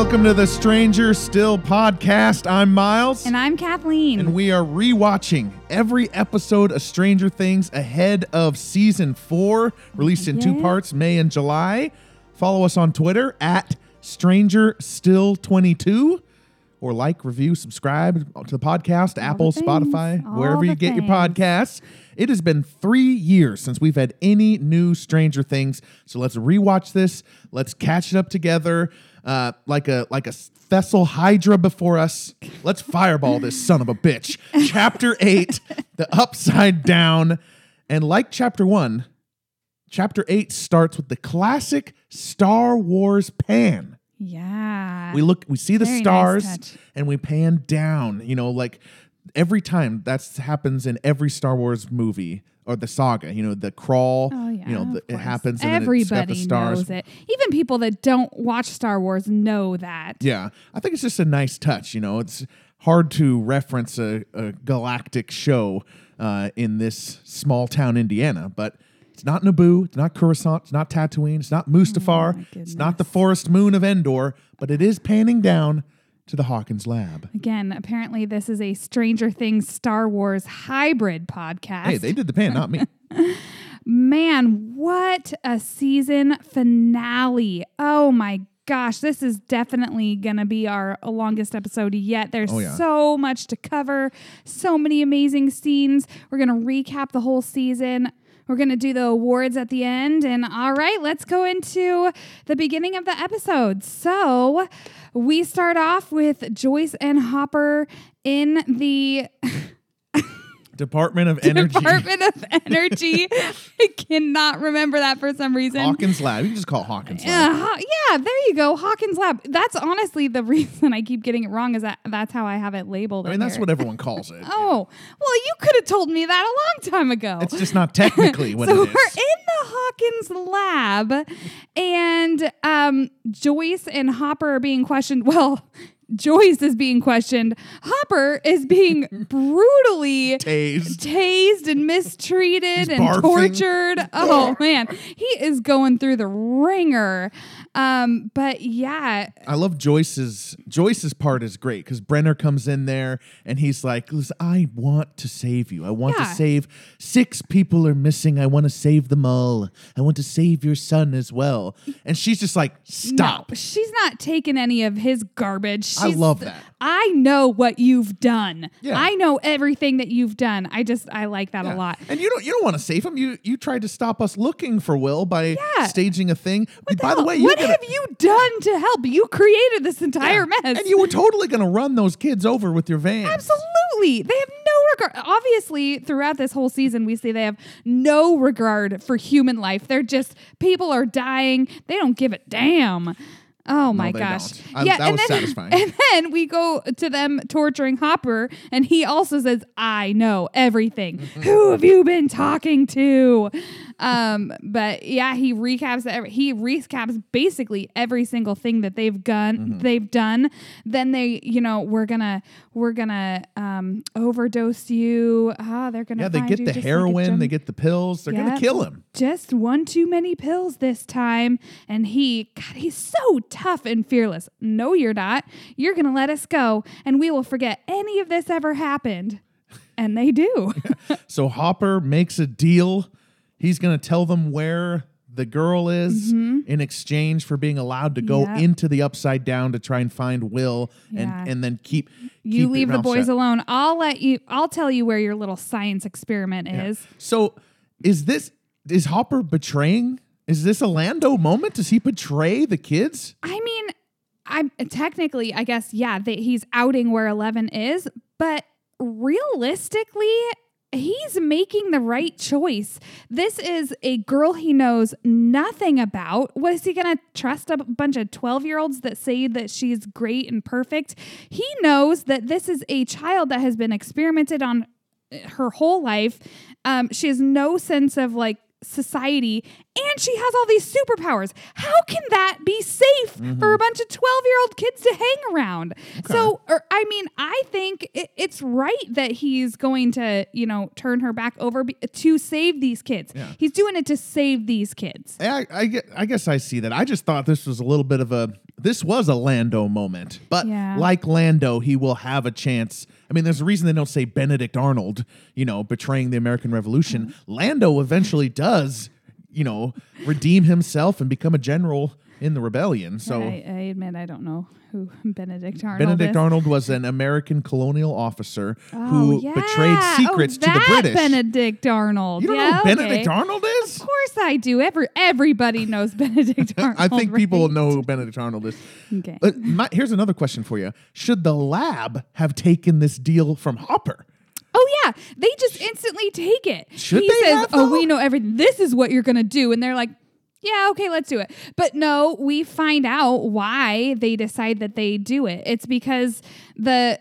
Welcome to the Stranger Still podcast. I'm Miles. And I'm Kathleen. And we are rewatching every episode of Stranger Things ahead of season 4, released in 2 parts, May and July. Follow us on Twitter at StrangerStill22, or like, review, subscribe to the podcast, Apple, Spotify, wherever you get your podcasts. It has been 3 years since we've had any new Stranger Things, so let's rewatch this. Let's catch it up together. Like a Thessalhydra before us. Let's fireball this son of a bitch. Chapter 8, the Upside Down. And like Chapter 1, Chapter 8 starts with the classic Star Wars pan. Yeah. We see the very stars, nice, and we pan down. You know, like every time that happens in every Star Wars movie. Or the saga, you know, the crawl, it happens. And everybody knows it. Even people that don't watch Star Wars know that. Yeah. I think it's just a nice touch. You know, it's hard to reference a galactic show in this small town, Indiana, but it's not Naboo. It's not Coruscant. It's not Tatooine. It's not Mustafar. Oh, it's not the forest moon of Endor, but it is panning down to the Hawkins Lab. Again, apparently this is a Stranger Things Star Wars hybrid podcast. Hey, they did the pan, not me. Man, what a season finale. Oh my gosh, this is definitely going to be our longest episode yet. There's so much to cover, so many amazing scenes. We're going to recap the whole season. We're going to do the awards at the end. And all right, let's go into the beginning of the episode. So we start off with Joyce and Hopper in the Department of Energy. Department of Energy. I cannot remember that for some reason. Hawkins Lab. You can just call it Hawkins Lab. Yeah, there you go. Hawkins Lab. That's honestly the reason I keep getting it wrong, is that's how I have it labeled. I mean, that's what everyone calls it. Oh, well, you could have told me that a long time ago. It's just not technically what it is. So we're in the Hawkins Lab, and Joyce and Hopper are being questioned. Well, Joyce is being questioned. Hopper is being brutally tased and mistreated. He's and barfing. Tortured. Oh, man. He is going through the ringer. But yeah. I love Joyce's part is great, because Brenner comes in there and he's like, listen, I want to save you. I want to save 6 people are missing. I want to save them all. I want to save your son as well. And she's just like, stop. No, she's not taking any of his garbage. I love that. I know what you've done. Yeah. I know everything that you've done. I like that a lot. And you don't want to save him. You tried to stop us looking for Will by staging a thing. By the way, what have you done to help? You created this entire mess. And you were totally going to run those kids over with your van. Absolutely. They have no regard. Obviously, throughout this whole season, we see they have no regard for human life. They're just, people are dying. They don't give a damn. Oh my gosh. That was satisfying. And then we go to them torturing Hopper, and he also says, I know everything. Who have you been talking to? But yeah, he recaps basically every single thing that they've done. They've done. Then they, we're gonna overdose you. They're gonna. Yeah, they get the heroin. They get the pills. They're gonna kill him. Just one too many pills this time, and he's so tough and fearless. No, you're not. You're gonna let us go, and we will forget any of this ever happened. And they do. So Hopper makes a deal. He's going to tell them where the girl is in exchange for being allowed to go into the Upside Down to try and find Will and then keep leave the boys alone. I'll tell you where your little science experiment is. So is Hopper betraying? Is this a Lando moment? Does he betray the kids? I mean, technically, I guess, he's outing where Eleven is, but realistically, he's making the right choice. This is a girl he knows nothing about. What is he going to trust a bunch of 12-year-olds that say that she's great and perfect? He knows that this is a child that has been experimented on her whole life. She has no sense of society, and she has all these superpowers. How can that be safe for a bunch of 12-year-old kids to hang around? Okay. So, I mean, I think it's right that he's going to, you know, turn her back over to save these kids. Yeah. He's doing it to save these kids. I guess I see that. I just thought this was a little bit of a... This was a Lando moment, but like Lando, he will have a chance. I mean, there's a reason they don't say Benedict Arnold, you know, betraying the American Revolution. Lando eventually does, you know, redeem himself and become a general in the rebellion. So I admit I don't know who Benedict Arnold is. Benedict Arnold was an American colonial officer who betrayed secrets to the British. Benedict Arnold. You don't know who Benedict Arnold is? Of course I do. Everybody knows Benedict Arnold. I think people know who Benedict Arnold is. Okay. But here's another question for you. Should the lab have taken this deal from Hopper? Oh, yeah. They just instantly take it. He says, we know everything. This is what you're going to do. And they're like, yeah, okay, let's do it. But no, we find out why they decide that they do it. It's because the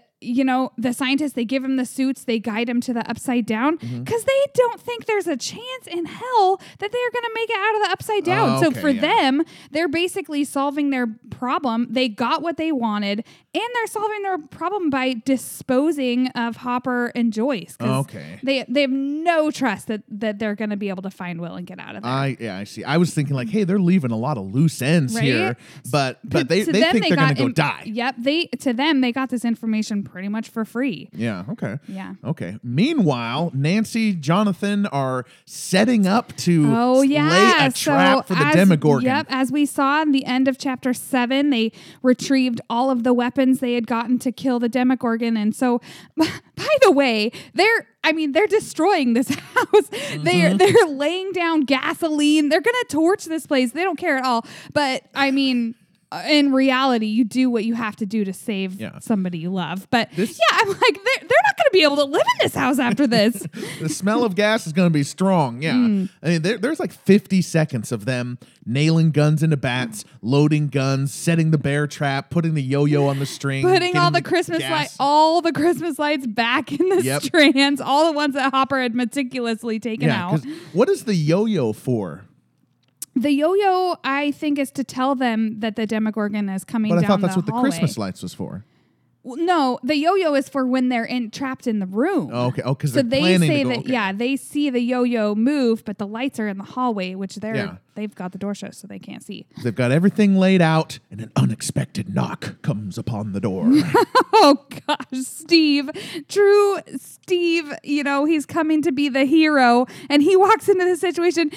scientists, they give him the suits, they guide him to the Upside Down because they don't think there's a chance in hell that they're going to make it out of the Upside Down. So for them, they're basically solving their problem. They got what they wanted, and they're solving their problem by disposing of Hopper and Joyce. They have no trust that they're going to be able to find Will and get out of there. I see. I was thinking like, hey, they're leaving a lot of loose ends here, but they think they're going to go die. Yep. They got this information pretty much for free. Yeah. Okay. Yeah. Okay. Meanwhile, Nancy, Jonathan are setting up to lay a trap for the Demogorgon. Yep. As we saw in the end of chapter 7, they retrieved all of the weapons they had gotten to kill the Demogorgon. And so, by the way, they're destroying this house. They're laying down gasoline. They're going to torch this place. They don't care at all. But I mean... in reality, you do what you have to do to save somebody you love. But I'm like, they're not going to be able to live in this house after this. The smell of gas is going to be strong. Yeah. I mean, there's like 50 seconds of them nailing guns into bats, loading guns, setting the bear trap, putting the yo-yo on the string, putting all the Christmas lights, back in the strands, all the ones that Hopper had meticulously taken out. What is the yo-yo for? The yo-yo, I think, is to tell them that the Demogorgon is coming down the hallway. But I thought that's what the Christmas lights was for. Well, no, the yo-yo is for when they're trapped in the room. Oh, okay. Oh, because they're planning to go, they see the yo-yo move, but the lights are in the hallway, which they've got the door shut, so they can't see. They've got everything laid out, and an unexpected knock comes upon the door. Oh, gosh, Steve. True Steve, you know, he's coming to be the hero, and he walks into this situation.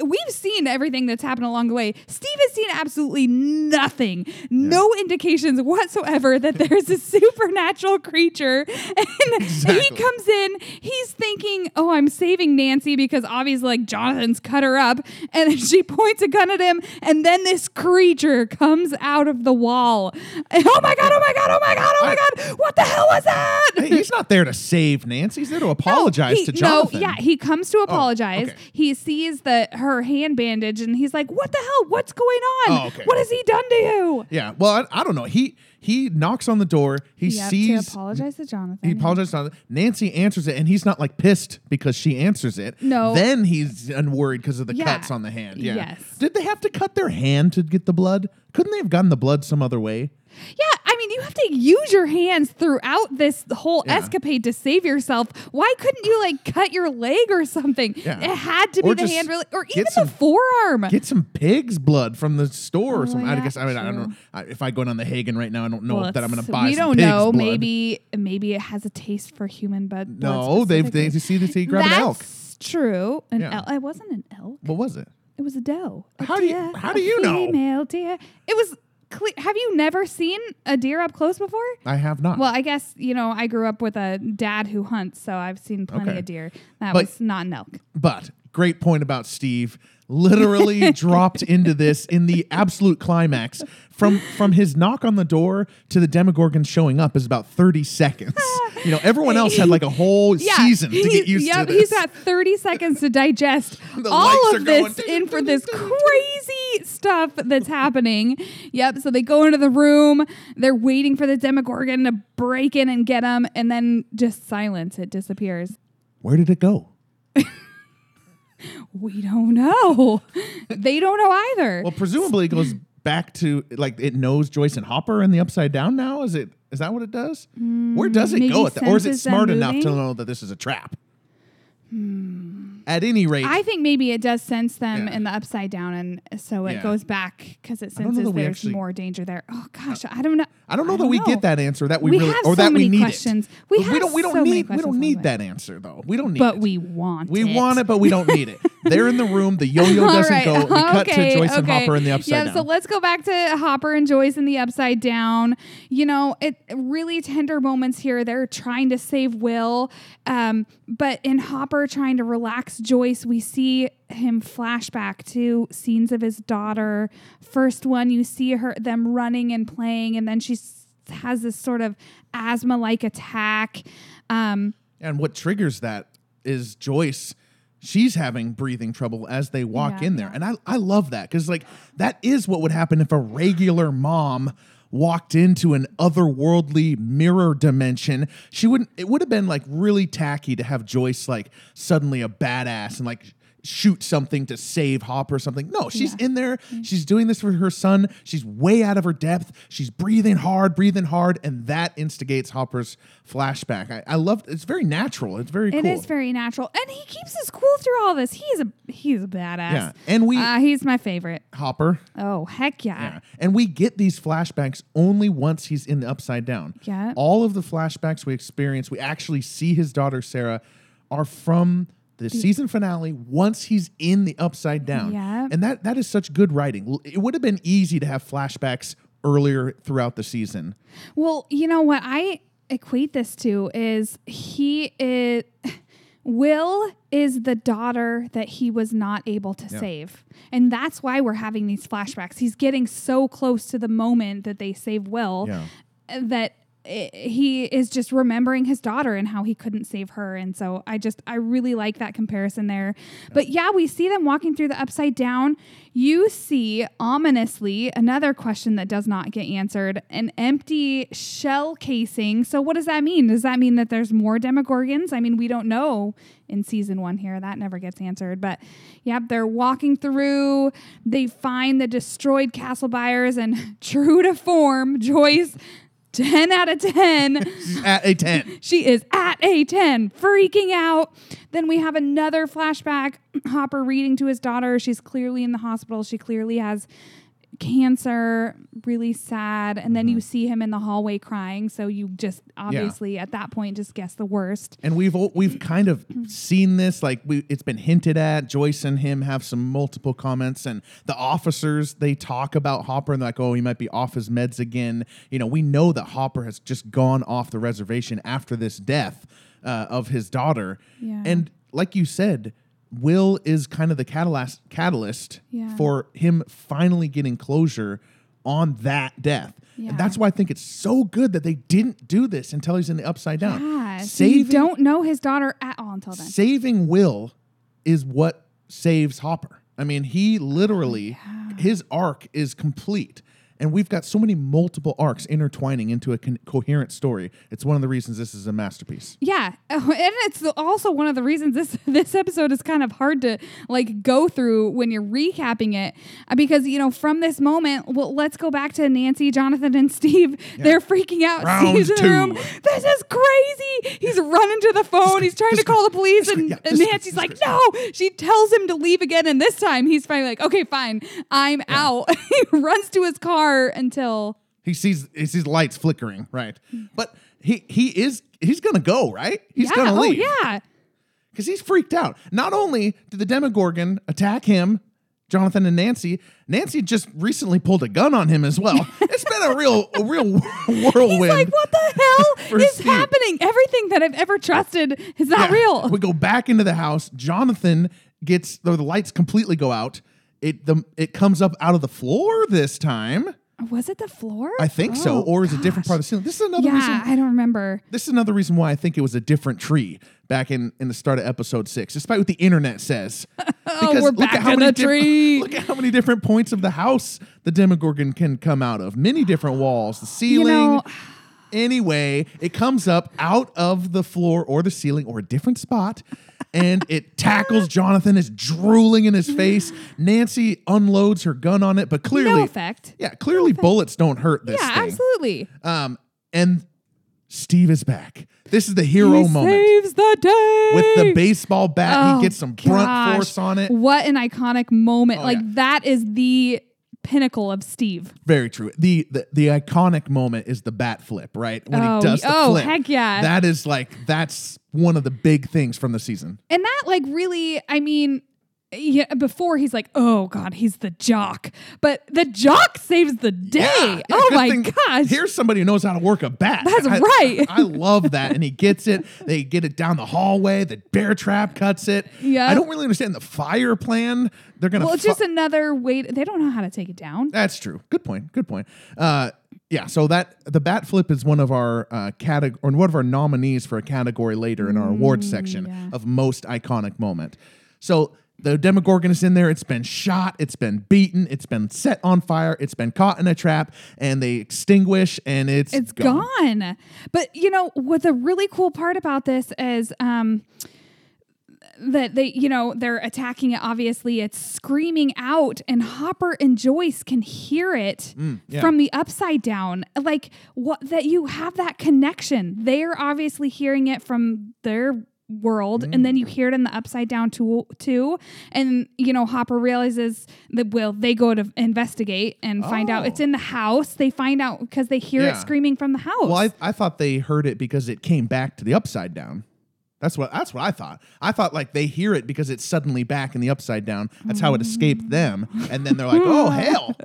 We've seen everything that's happened along the way. Steve has seen absolutely nothing. Yeah. No indications whatsoever that there's a supernatural creature. And he comes in, he's thinking, oh, I'm saving Nancy because obviously like Jonathan's cut her up. And then she points a gun at him. And then this creature comes out of the wall. And, oh my God, oh my God, oh my God, oh my God. What the hell was that? Hey, he's not there to save Nancy. He's there to apologize to Jonathan. No, he comes to apologize. Oh, okay. He sees her hand bandage and he's like, what the hell? What's going on? Oh, okay. What has he done to you? Yeah. Well, I don't know. He knocks on the door. He sees... to apologize to Jonathan. He apologizes to Jonathan. Nancy answers it, and he's not, like, pissed because she answers it. No. Then he's unworried because of the cuts on the hand. Yeah. Yes. Did they have to cut their hand to get the blood? Couldn't they have gotten the blood some other way? Yeah, I mean, you have to use your hands throughout this whole escapade to save yourself. Why couldn't you, like, cut your leg or something? Yeah. It had to be the hand, really, or even the forearm. Get some pig's blood from the store or something. I guess, I mean, I don't know. If I go down the Hagen right now, I don't know that I'm going to buy some pig's blood. Maybe it has a taste for human blood. No, they see that they grab an elk. That's true. It wasn't an elk. What was it? It was a doe. How do you know? Female deer. It was... Have you never seen a deer up close before? I have not. Well, I guess, you know, I grew up with a dad who hunts, so I've seen plenty of deer. That was not an elk. But great point about Steve. Literally dropped into this in the absolute climax. From his knock on the door to the Demogorgon showing up is about 30 seconds. You know, everyone else had like a whole season to get used to this. He's got 30 seconds to digest all of this in for this crazy stuff that's happening. Yep, so they go into the room. They're waiting for the Demogorgon to break in and get him. And then just silence. It disappears. Where did it go? We don't know. They don't know either. Well, presumably it goes back to, like, it knows Joyce and Hopper and the Upside Down now? Is that what it does? Where does it go at that? Or is it smart enough to know that this is a trap? At any rate, I think maybe it does sense them in the Upside Down, and so it goes back because it senses there's more danger there. Oh gosh, I don't know. I don't know that we get that answer that we really, or that we need it. We don't need that answer though. We don't need it. But we want it. We want it, but we don't need it. They're in the room. The yo-yo doesn't go. We cut to Joyce and Hopper in the Upside Down. Yeah, so let's go back to Hopper and Joyce in the Upside Down. You know, it really tender moments here. They're trying to save Will, but in Hopper trying to relax Joyce, we see him flashback to scenes of his daughter. First one, you see them running and playing, and then she has this sort of asthma-like attack. And what triggers that is Joyce. She's having breathing trouble as they walk in there. And I love that because, like, that is what would happen if a regular mom walked into an otherworldly mirror dimension. She wouldn't, it would have been like really tacky to have Joyce like suddenly a badass and like shoot something to save Hopper or something. No, she's in there. She's doing this for her son. She's way out of her depth. She's breathing hard. And that instigates Hopper's flashback. I love, it's very natural. It's very cool. It is very natural. And he keeps his cool through all this. He's a badass. Yeah. And he's my favorite. Hopper. Oh, heck yeah. And we get these flashbacks only once he's in the Upside Down. Yeah. All of the flashbacks we experience, we actually see his daughter, Sarah, are from the season finale once he's in the Upside Down. Yeah. And that is such good writing. It would have been easy to have flashbacks earlier throughout the season. Well, you know what I equate this to is Will is the daughter that he was not able to save. And that's why we're having these flashbacks. He's getting so close to the moment that they save Will that he is just remembering his daughter and how he couldn't save her. And so I really like that comparison there. But we see them walking through the Upside Down. You see, ominously, another question that does not get answered, an empty shell casing. So what does that mean? Does that mean that there's more Demogorgons? I mean, we don't know in season one here. That never gets answered. But they're walking through. They find the destroyed Castle Buyers, and true to form, Joyce 10 out of 10. She's at a 10. She is at a 10, freaking out. Then we have another flashback. Hopper reading to his daughter. She's clearly in the hospital. She clearly has cancer, really sad. And then you see him in the hallway crying. So you just obviously at that point just guess the worst. And we've kind of seen this, like it's been hinted at. Joyce and him have some multiple comments, and the officers, they talk about Hopper and they're like, oh, he might be off his meds again. You know, we know that Hopper has just gone off the reservation after this death of his daughter. Yeah. And like you said, Will is kind of the catalyst for him finally getting closure on that death. Yeah. And that's why I think it's so good that they didn't do this until he's in the Upside Down. Yeah, you don't know his daughter at all until then. Saving Will is what saves Hopper. I mean, he literally, his arc is complete. And we've got so many multiple arcs intertwining into a coherent story. It's one of the reasons this is a masterpiece. Yeah. And it's also one of the reasons this episode is kind of hard to like go through when you're recapping it. Because, you know, from this moment, well, let's go back to Nancy, Jonathan, and Steve. Yeah. They're freaking out. Round Steve's in the room. This is crazy. He's running to the phone. He's trying to call the police. And Nancy's like, no. She tells him to leave again. And this time he's finally like, okay, fine. I'm out. He runs to his car. Until he sees lights flickering, right? But he's gonna go, right? He's gonna leave, because he's freaked out. Not only did the Demogorgon attack him, Jonathan and Nancy just recently pulled a gun on him as well. It's been a real whirlwind. He's like, what the hell is happening? Everything that I've ever trusted is not real. We go back into the house. Jonathan gets the lights completely go out. It comes up out of the floor this time. Was it the floor? I think so. Or is it a different part of the ceiling? This is another reason. Yeah, I don't remember. This is another reason why I think it was a different tree back in the start of episode 6, despite what the internet says. Because we're back at the tree. Look at how many different points of the house the Demogorgon can come out of. Many different walls, the ceiling. You know, anyway, it comes up out of the floor or the ceiling or a different spot. and it tackles Jonathan. It's drooling in his face. Nancy unloads her gun on it, but clearly... No effect. Yeah, clearly bullets don't hurt this thing. Yeah, absolutely. And Steve is back. This is the hero moment. He saves the day. With the baseball bat, he gets some brunt force on it. What an iconic moment. Oh, that is the... pinnacle of Steve. Very true. The iconic moment is the bat flip, right? When he does the flip. Oh, heck yeah. That is that's one of the big things from the season. And that really, I mean, yeah, before he's like, oh God, he's the jock. But the jock saves the day. Yeah, oh my gosh. Here's somebody who knows how to work a bat. That's right. I love that. And he gets it. They get it down the hallway. The bear trap cuts it. Yeah. I don't really understand the fire plan. They're going to... Well, it's just another way. They don't know how to take it down. That's true. Good point. Yeah, so that the bat flip is one of our one of our nominees for a category later in our awards section of most iconic moment. So... the Demogorgon is in there. It's been shot. It's been beaten. It's been set on fire. It's been caught in a trap, and they extinguish, and it's gone. But what the really cool part about this is that they, they're attacking it. Obviously, it's screaming out, and Hopper and Joyce can hear it from the Upside Down. That you have that connection. They're obviously hearing it from their world, and then you hear it in the Upside Down too, and Hopper realizes that they go to investigate and find out it's in the house. They find out because they hear it screaming from the house. Well, I thought they heard it because it came back to the Upside Down. That's what I thought. I thought they hear it because it's suddenly back in the Upside Down. That's how it escaped them. And then they're like, oh, hell.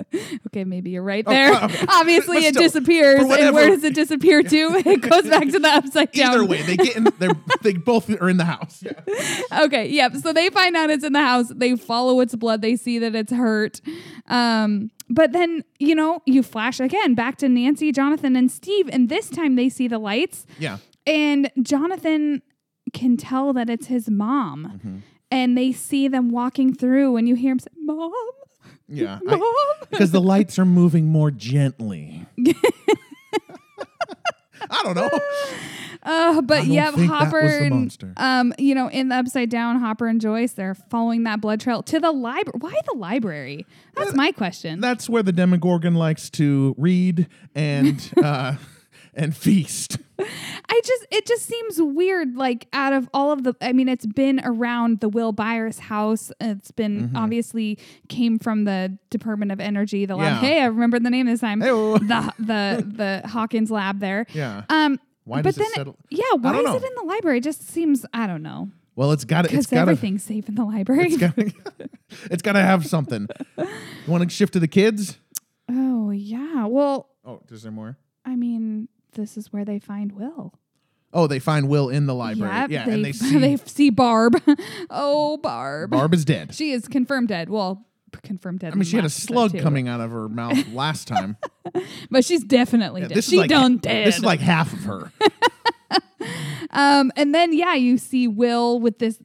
Okay, maybe you're right there. Okay. Obviously, it disappears. And where does it disappear to? It goes back to the Upside Down. Either way, they both are in the house. Yeah. Okay, yeah. So they find out it's in the house. They follow its blood. They see that it's hurt. But then, you flash again back to Nancy, Jonathan, and Steve. And this time they see the lights. Yeah. And Jonathan... can tell that it's his mom, and they see them walking through, and you hear him say, "Mom, mom," because the lights are moving more gently. I don't know. But Hopper, in the Upside Down, Hopper and Joyce, they're following that blood trail to the library. Why the library? That's my question. That's where the Demogorgon likes to read and and feast. It just seems weird, out of all of the, I mean, it's been around the Will Byers house. It's been, obviously, came from the Department of Energy, the lab. Yeah. Hey, I remembered the name this time. Hey-o. The Hawkins Lab there. Yeah. Why does it settle? Why is it in the library? It just seems, I don't know. Well, it's got to... because everything's safe in the library. It's got to have something. You want to shift to the kids? Oh, yeah. Well... oh, is there more? I mean... this is where they find Will. Oh, they find Will in the library. Yep, yeah, and they see Barb. Oh, Barb. Barb is dead. She is confirmed dead. Well, confirmed dead. I mean, she had a slug coming out of her mouth last time. But she's definitely dead. She's done dead. This is half of her. And then, you see Will with this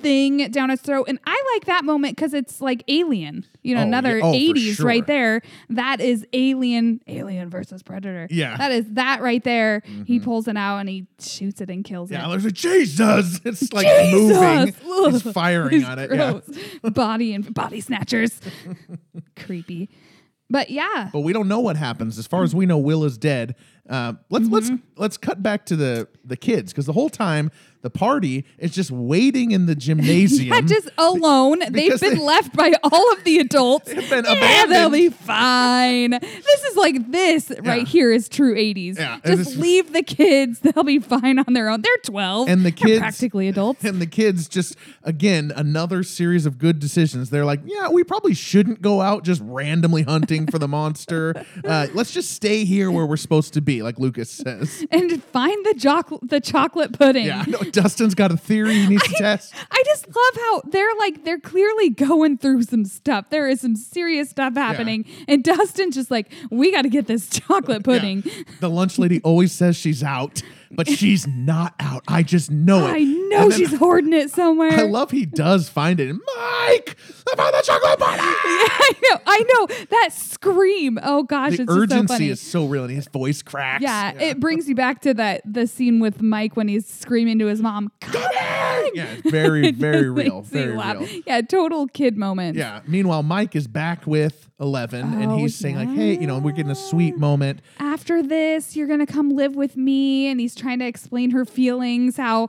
thing down his throat, and I like that moment because it's Alien, another 80s right there. That is Alien versus Predator. Yeah, that is that right there. Mm-hmm. He pulls it out and he shoots it and kills it. Yeah, there's a Jesus. It's Jesus! Moving. Ugh. He's firing on it. Yeah. Body and Body Snatchers. Creepy. But but we don't know what happens. As far as we know, Will is dead. Let's cut back to the kids, because the whole time the party is just waiting in the gymnasium. Just alone. They've been left by all of the adults. They've been abandoned. They'll be fine. This is right here is true 80s. Yeah, just leave the kids. They'll be fine on their own. They're 12. And the kids are practically adults. And the kids just, again, another series of good decisions. They're like, yeah, we probably shouldn't go out just randomly hunting for the monster. Let's just stay here where we're supposed to be. Like Lucas says. And find the chocolate pudding. Yeah, I know. Dustin's got a theory he needs to test. I just love how they're clearly going through some stuff. There is some serious stuff happening. Yeah. And Dustin's just we got to get this chocolate pudding. Yeah. The lunch lady always says she's out, but she's not out. I just know it. I know she's hoarding it somewhere. I love he does find it. And Mike, I found the chocolate pudding! Yeah, I know. That scream. Oh, gosh, it's so funny. The urgency is so real, and his voice cracks. Yeah, it brings you back to the scene with Mike when he's screaming to his mom, "Come in!" Like, yeah, it's very, very real. Very real. Yeah, total kid moment. Yeah. Meanwhile, Mike is back with 11 and he's saying like, hey, you know, we're getting a sweet moment. After this, you're going to come live with me. And he's trying to explain her feelings, how,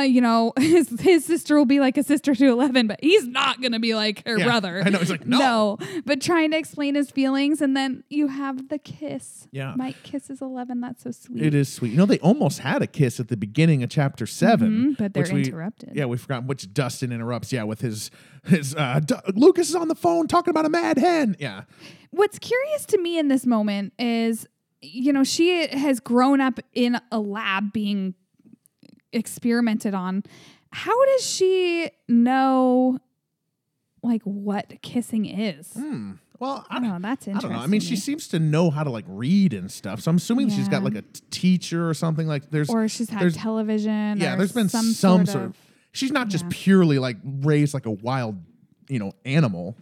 you know, his sister will be like a sister to 11, but he's not going to be like her brother. I know. He's like, no. But trying to explain his feelings. And then you have the kiss. Yeah. Mike kisses 11. That's so sweet. It is sweet. You know, they almost had a kiss at the beginning of chapter 7. Mm-hmm, but they're interrupted. We forgot, which Dustin interrupts. Yeah, with his Lucas is on the phone talking about a mad hen. Yeah. What's curious to me in this moment is, you know, she has grown up in a lab being experimented on. How does she know, like, what kissing is? Well, I don't know. That's interesting. I don't know. I mean, she seems to know how to like read and stuff. So I'm assuming she's got like a teacher or something like or she's had television. Yeah, there's been some sort of. She's not just purely like raised like a wild, you know, animal.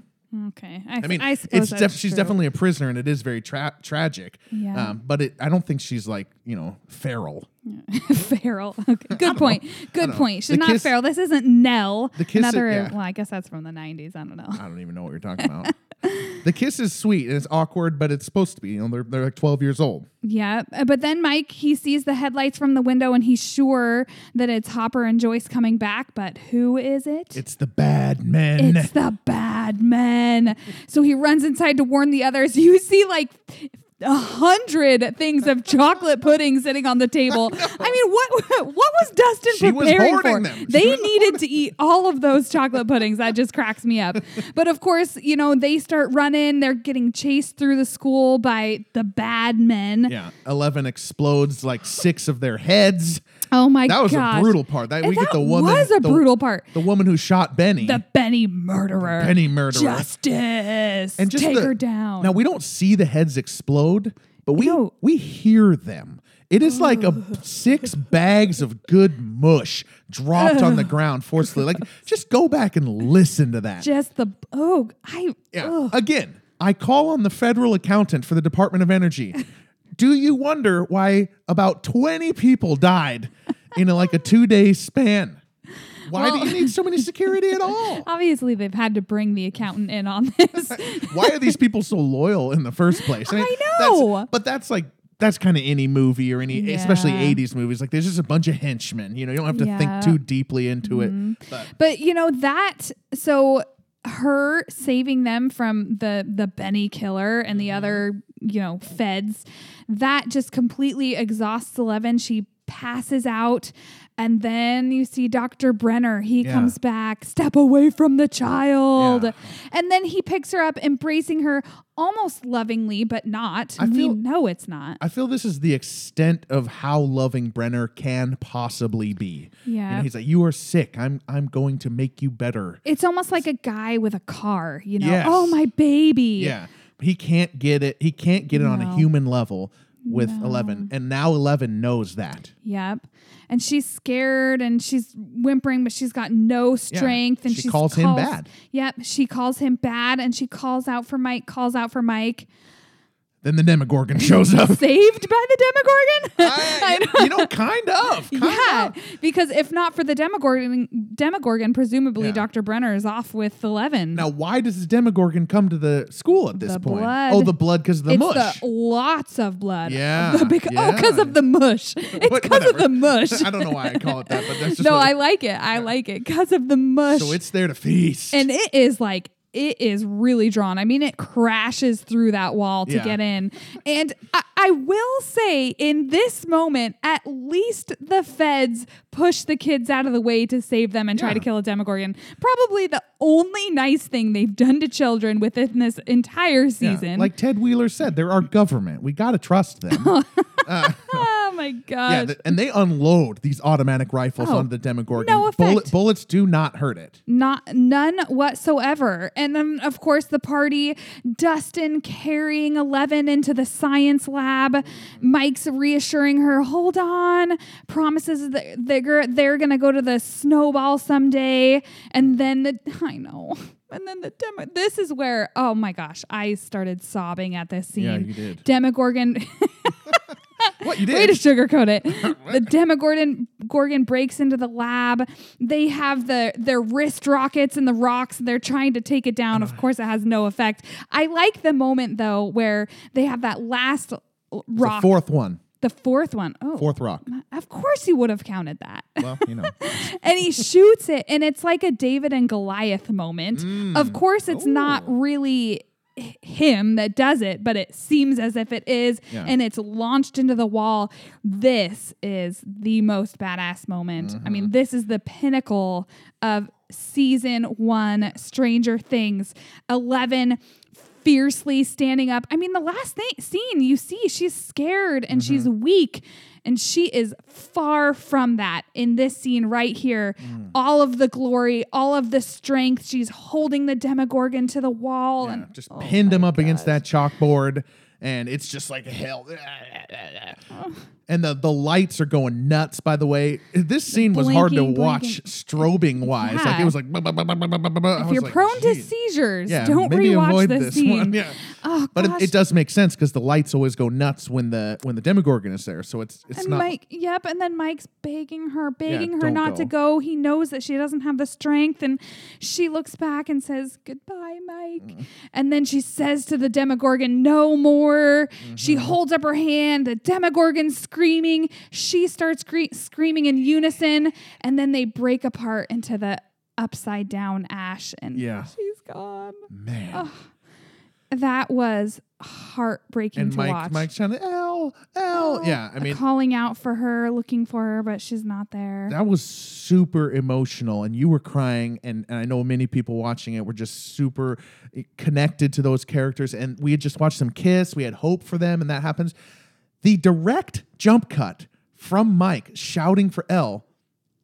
Okay, I mean, I suppose she's definitely a prisoner, and it is very tragic. Yeah, but I don't think she's like, you know, feral. Feral. Okay. Good point. Good point. She's not feral. This isn't Nell. The kiss. Well, I guess that's from the 90s. I don't know. I don't even know what you're talking about. The kiss is sweet and it's awkward, but it's supposed to be. You know, they're like 12 years old. Yeah, but then Mike, he sees the headlights from the window and he's sure that it's Hopper and Joyce coming back, but who is it? It's the bad men. It's the bad men. So he runs inside to warn the others. You see like 100 things of chocolate pudding sitting on the table. I mean, what was Dustin preparing for? They needed to eat all of those chocolate puddings. That just cracks me up. But of course, you know, they start running. They're getting chased through the school by the bad men. Yeah, 11 explodes like 6 of their heads. Oh my gosh. That was a brutal part. The woman who shot Benny. The Benny murderer. Justice. And just take her down. Now, we don't see the heads explode, but we hear them. It is like 6 bags of good mush dropped on the ground forcefully. Like, just go back and listen to that. Again, I call on the federal accountant for the Department of Energy. Do you wonder why about 20 people died in a 2-day span? Why do you need so many security at all? Obviously, they've had to bring the accountant in on this. Why are these people so loyal in the first place? I know. That's kind of any movie or especially 80s movies. Like, there's just a bunch of henchmen. You know, you don't have to think too deeply into it. But, you know, her saving them from the Benny killer and the other, you know, feds, that just completely exhausts 11. She passes out. And then you see Dr. Brenner. He comes back, step away from the child. Yeah. And then he picks her up, embracing her almost lovingly, but not. We know it's not. I feel this is the extent of how loving Brenner can possibly be. Yeah. And he's like, you are sick. I'm going to make you better. It's almost like a guy with a car, you know? Yes. Oh, my baby. Yeah. He can't get it. He can't get it on a human level with 11. And now 11 knows that. Yep. And she's scared and she's whimpering, but she's got no strength. Yeah. And she calls him bad. Yep. She calls him bad and she calls out for Mike. Then the Demogorgon shows up. Saved by the Demogorgon? I know. You know, kind of. Because if not for the Demogorgon, presumably Dr. Brenner is off with 11. Now, why does the Demogorgon come to the school at this point? Blood. Oh, the blood because of the mush. It's lots of blood. Yeah. Because of the mush. It's because of the mush. I don't know why I call it that, but that's just... No, I like it. I like it. Because of the mush. So it's there to feast. And it is like... It is really drawn. I mean, it crashes through that wall to get in. And I will say in this moment, at least the feds push the kids out of the way to save them and try to kill a Demogorgon. Probably the only nice thing they've done to children within this entire season. Yeah. Like Ted Wheeler said, they're our government. We got to trust them. Oh my gosh. Yeah, and they unload these automatic rifles onto the Demogorgon. No effect. Bullets do not hurt it. None whatsoever. And then, of course, the party, Dustin carrying 11 into the science lab. Mike's reassuring her, hold on, promises that they're going to go to the snowball someday. And then this is where, oh my gosh, I started sobbing at this scene. Yeah, you did. Demogorgon. What you did? Way to sugarcoat it. The Demogorgon Gorgon breaks into the lab. They have their wrist rockets and the rocks. They're trying to take it down. Of course, it has no effect. I like the moment, though, where they have that last rock. The fourth one. Oh, fourth rock. Of course he would have counted that. Well, you know. And he shoots it, and it's like a David and Goliath moment. Of course, it's not really him that does it, but it seems as if it is, and it's launched into the wall. This is the most badass moment. I mean, this is the pinnacle of season 1 Stranger Things. 11 fiercely standing up. I mean, the last scene you see, she's scared and she's weak, and she is far from that in this scene right here. All of the glory, all of the strength. She's holding the Demogorgon to the wall and just pinned him up against that chalkboard, and it's just like hell. And the lights are going nuts, by the way. This scene was hard to watch strobing-wise. Yeah. Like, it was like... If you're prone to seizures, don't rewatch this scene. Yeah. Oh, but it does make sense, because the lights always go nuts when the Demogorgon is there. So it's and not... and then Mike's begging her not to go. He knows that she doesn't have the strength, and she looks back and says, "Goodbye, Mike." And then she says to the Demogorgon, "No more." She holds up her hand. The Demogorgon screaming. She starts screaming in unison, and then they break apart into the upside down ash, and she's gone. Man. Oh, that was heartbreaking and to Mike, watch. And Mike's trying to, L. Yeah, I mean. Calling out for her, looking for her, but she's not there. That was super emotional, and you were crying, and I know many people watching it were just super connected to those characters, and we had just watched them kiss. We had hope for them, and that happens. The direct jump cut from Mike shouting for Elle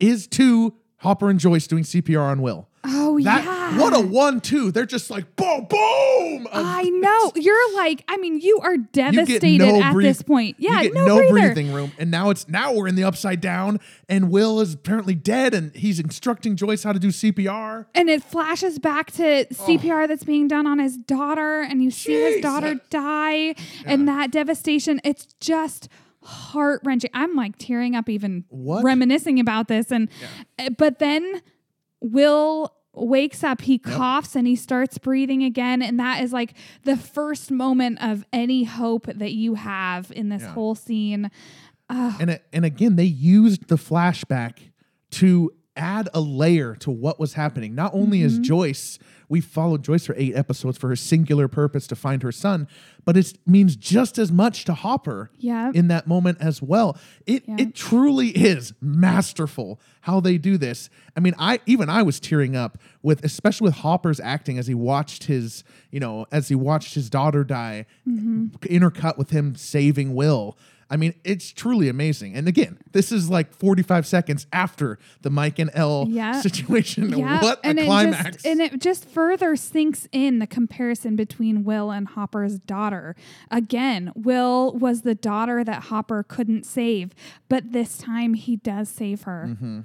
is to Hopper and Joyce doing CPR on Will. Oh, yeah. What a 1-2. They're just like, boom, boom. I know. You're like, I mean, you are devastated at this point. Yeah, you get no breathing room. And now we're in the upside down, and Will is apparently dead, and he's instructing Joyce how to do CPR. And it flashes back to CPR that's being done on his daughter, and you see his daughter die, and that devastation. It's just heart-wrenching. I'm like tearing up even reminiscing about this. And but then Will wakes up, he coughs, and he starts breathing again. And that is like the first moment of any hope that you have in this whole scene. And again, they used the flashback to add a layer to what was happening. Not only is Joyce, we followed Joyce for 8 episodes for her singular purpose to find her son, but it means just as much to Hopper in that moment as well. It truly is masterful how they do this. I mean, I was tearing up especially with Hopper's acting as he watched his daughter die, intercut with him saving Will. I mean, it's truly amazing. And again, this is like 45 seconds after the Mike and Elle situation. Yeah. What a climax. And it just further sinks in the comparison between Will and Hopper's daughter. Again, Will was the daughter that Hopper couldn't save, but this time he does save her. Mm-hmm.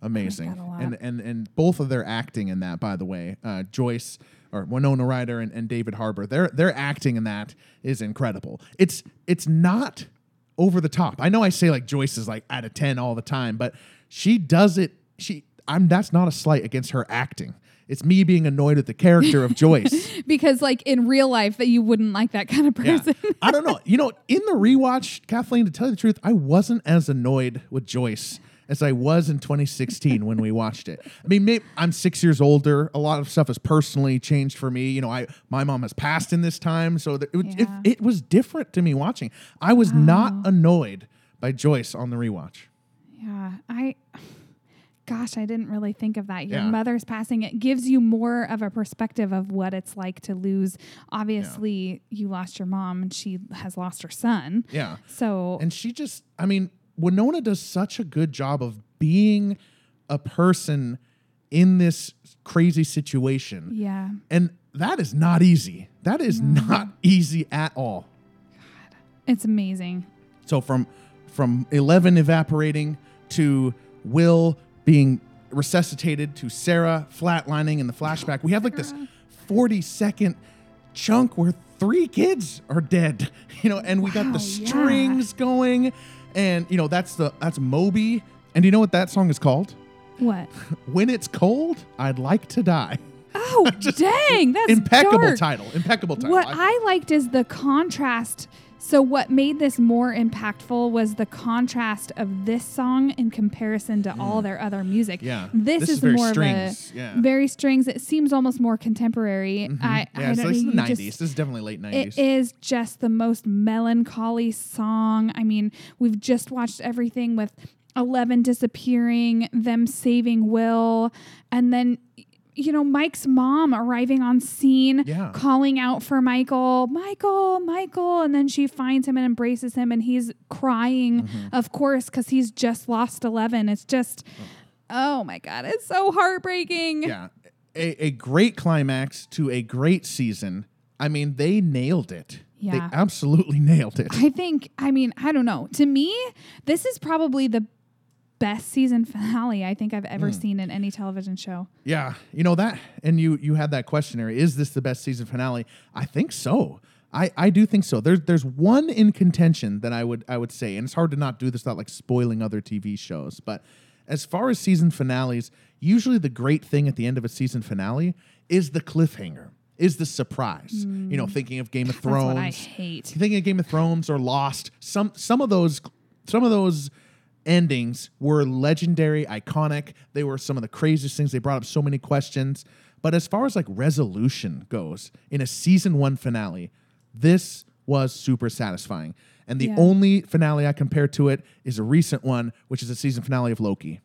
Amazing. And both of their acting in that, by the way, Joyce... or Winona Ryder and David Harbour, their acting in that is incredible. It's not over the top. I know I say like Joyce is like out of 10 all the time, but she does it. That's not a slight against her acting. It's me being annoyed at the character of Joyce. Because like in real life that you wouldn't like that kind of person. Yeah. I don't know. In the rewatch, Kathleen, to tell you the truth, I wasn't as annoyed with Joyce as I was in 2016 when we watched it. I mean, maybe I'm 6 years older. A lot of stuff has personally changed for me. My mom has passed in this time, so it was different to me watching. I was not annoyed by Joyce on the rewatch. Yeah, I didn't really think of that. Your mother's passing, it gives you more of a perspective of what it's like to lose. Obviously, you lost your mom, and she has lost her son. Yeah. So... And she just, I mean... Winona does such a good job of being a person in this crazy situation. Yeah. And that is not easy. That is not easy at all. God, it's amazing. So from 11 evaporating to Will being resuscitated to Sarah flatlining in the flashback, we have like this 40-second chunk where 3 kids are dead, and we got the strings going. And you know, that's Moby. And do you know what that song is called? What? When It's Cold, I'd Like to Die. Oh, dang. That's impeccable title. What I liked is the contrast. So what made this more impactful was the contrast of this song in comparison to all their other music. Yeah. This is very more strings. Very strings. It seems almost more contemporary. Mm-hmm. This is the 90s. This is definitely late 90s. It is just the most melancholy song. I mean, we've just watched everything with 11 disappearing, them saving Will, and then... you know, Mike's mom arriving on scene, calling out for Michael. And then she finds him and embraces him. And he's crying, of course, because he's just lost 11. It's just, oh my God, it's so heartbreaking. Yeah. A great climax to a great season. I mean, they nailed it. Yeah. They absolutely nailed it. I don't know. To me, this is probably the best season finale I think I've ever seen in any television show. Yeah. You know that, and you had that questionnaire. Is this the best season finale? I think so. I do think so. There's one in contention that I would say, and it's hard to not do this without like spoiling other TV shows, but as far as season finales, usually the great thing at the end of a season finale is the cliffhanger. Is the surprise. You know, thinking of Game of Thrones. That's what I hate. Thinking of Game of Thrones or Lost. Some of those endings were legendary, iconic. They were some of the craziest things. They brought up so many questions. But as far as like resolution goes in a season one finale, this was super satisfying. And the only finale I compare to it is a recent one, which is a season finale of Loki.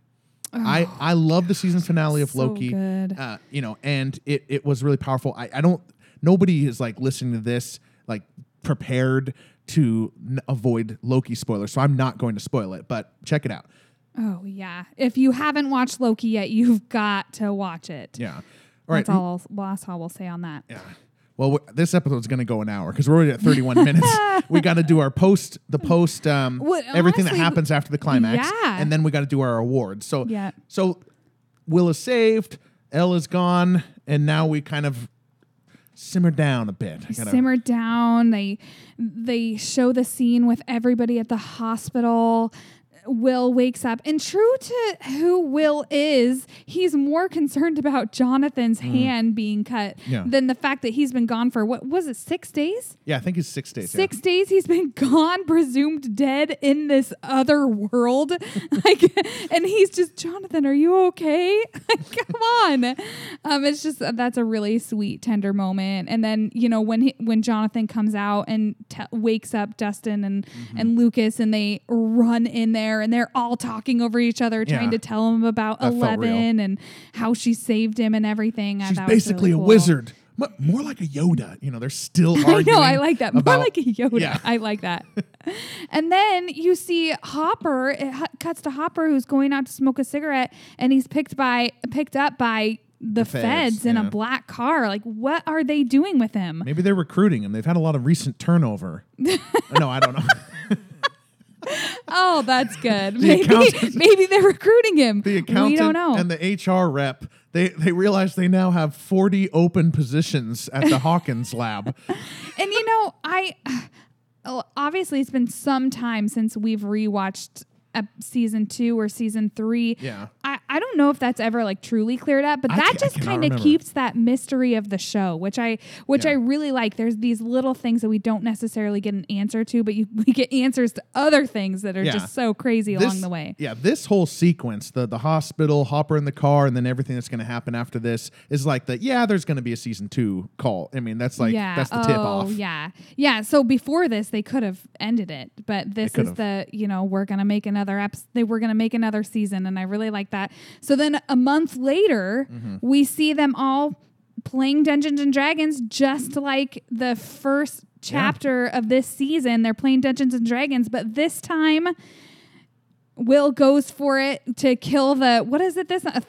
Oh, I love the season finale of Loki. Good. You know, and it was really powerful. Nobody is like listening to this, like prepared to avoid Loki spoilers, so I'm not going to spoil it, but check it out. Oh, yeah. If you haven't watched Loki yet, you've got to watch it. Yeah. All right. That's all we'll say on that. Yeah. Well, this episode's going to go an hour because we're already at 31 minutes. We got to do our everything that happens after the climax, and then we got to do our awards. So, so Will is saved, Elle is gone, and now we kind of simmer down a bit. Simmer down. They show the scene with everybody at the hospital. Will wakes up. And true to who Will is, he's more concerned about Jonathan's hand being cut than the fact that he's been gone for, what was it, 6 days? Yeah, I think it's 6 days. Six days he's been gone, presumed dead in this other world. And he's just, Jonathan, are you okay? Come on. It's just, that's a really sweet, tender moment. And then, you know, when Jonathan comes out and wakes up Dustin and Lucas, and they run in there, and they're all talking over each other, trying to tell him about 11 and how she saved him and everything. She's basically really cool. A wizard. More like a Yoda. You know, they're still arguing. I know, I like that. More like a Yoda. Yeah. I like that. And then you see Hopper. It cuts to Hopper, who's going out to smoke a cigarette, and he's picked up by the feds in a black car. Like, what are they doing with him? Maybe they're recruiting him. They've had a lot of recent turnover. No, I don't know. Oh, that's good. Maybe they're recruiting him. The accountant, we don't know. And the HR rep, they realize they now have 40 open positions at the Hawkins Lab. And you know, obviously it's been some time since we've rewatched season 2 or season 3. Yeah. I don't know if that's ever like truly cleared up, but that just kind of keeps that mystery of the show, which I really like. There's these little things that we don't necessarily get an answer to, but we get answers to other things that are just so crazy along the way. Yeah. This whole sequence, the hospital, Hopper in the car, and then everything that's going to happen after this is like there's going to be a season 2 call. I mean, that's like, that's the tip off. Yeah. Yeah. So before this, they could have ended it, but this is we're going to make another another season. And I really like that. So then a month later, we see them all playing Dungeons and Dragons, just like the first chapter of this season. They're playing Dungeons and Dragons, but this time Will goes for it to kill Thessalhydra?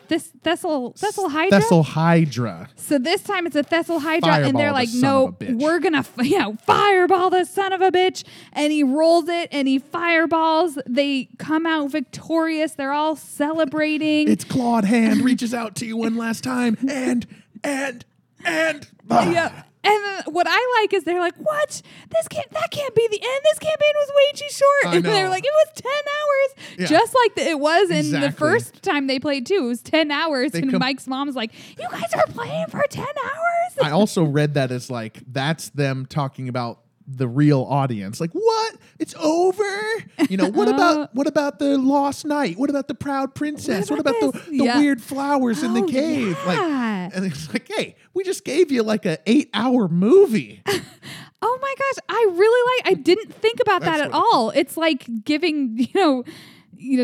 Thessalhydra. So this time it's a Thessalhydra, and they're like, no, we're going to fireball the son of a bitch. And he rolls it, and he fireballs. They come out victorious. They're all celebrating. Its clawed hand reaches out to you one last time, and... And then what I like is they're like, what? That can't be the end. This campaign was way too short. And they're like, it was 10 hours. Yeah. Just like it was exactly. in the first time they played too. It was 10 hours. Mike's mom's like, you guys are playing for 10 hours? I also read that as like, that's them talking about the real audience. Like, what? It's over? You know, what about the lost knight? What about the proud princess? What about the weird flowers in the cave? Yeah. Like, and it's like, hey, we just gave you like a 8-hour movie. Oh my gosh. I didn't think about that at all. It's like giving, you know,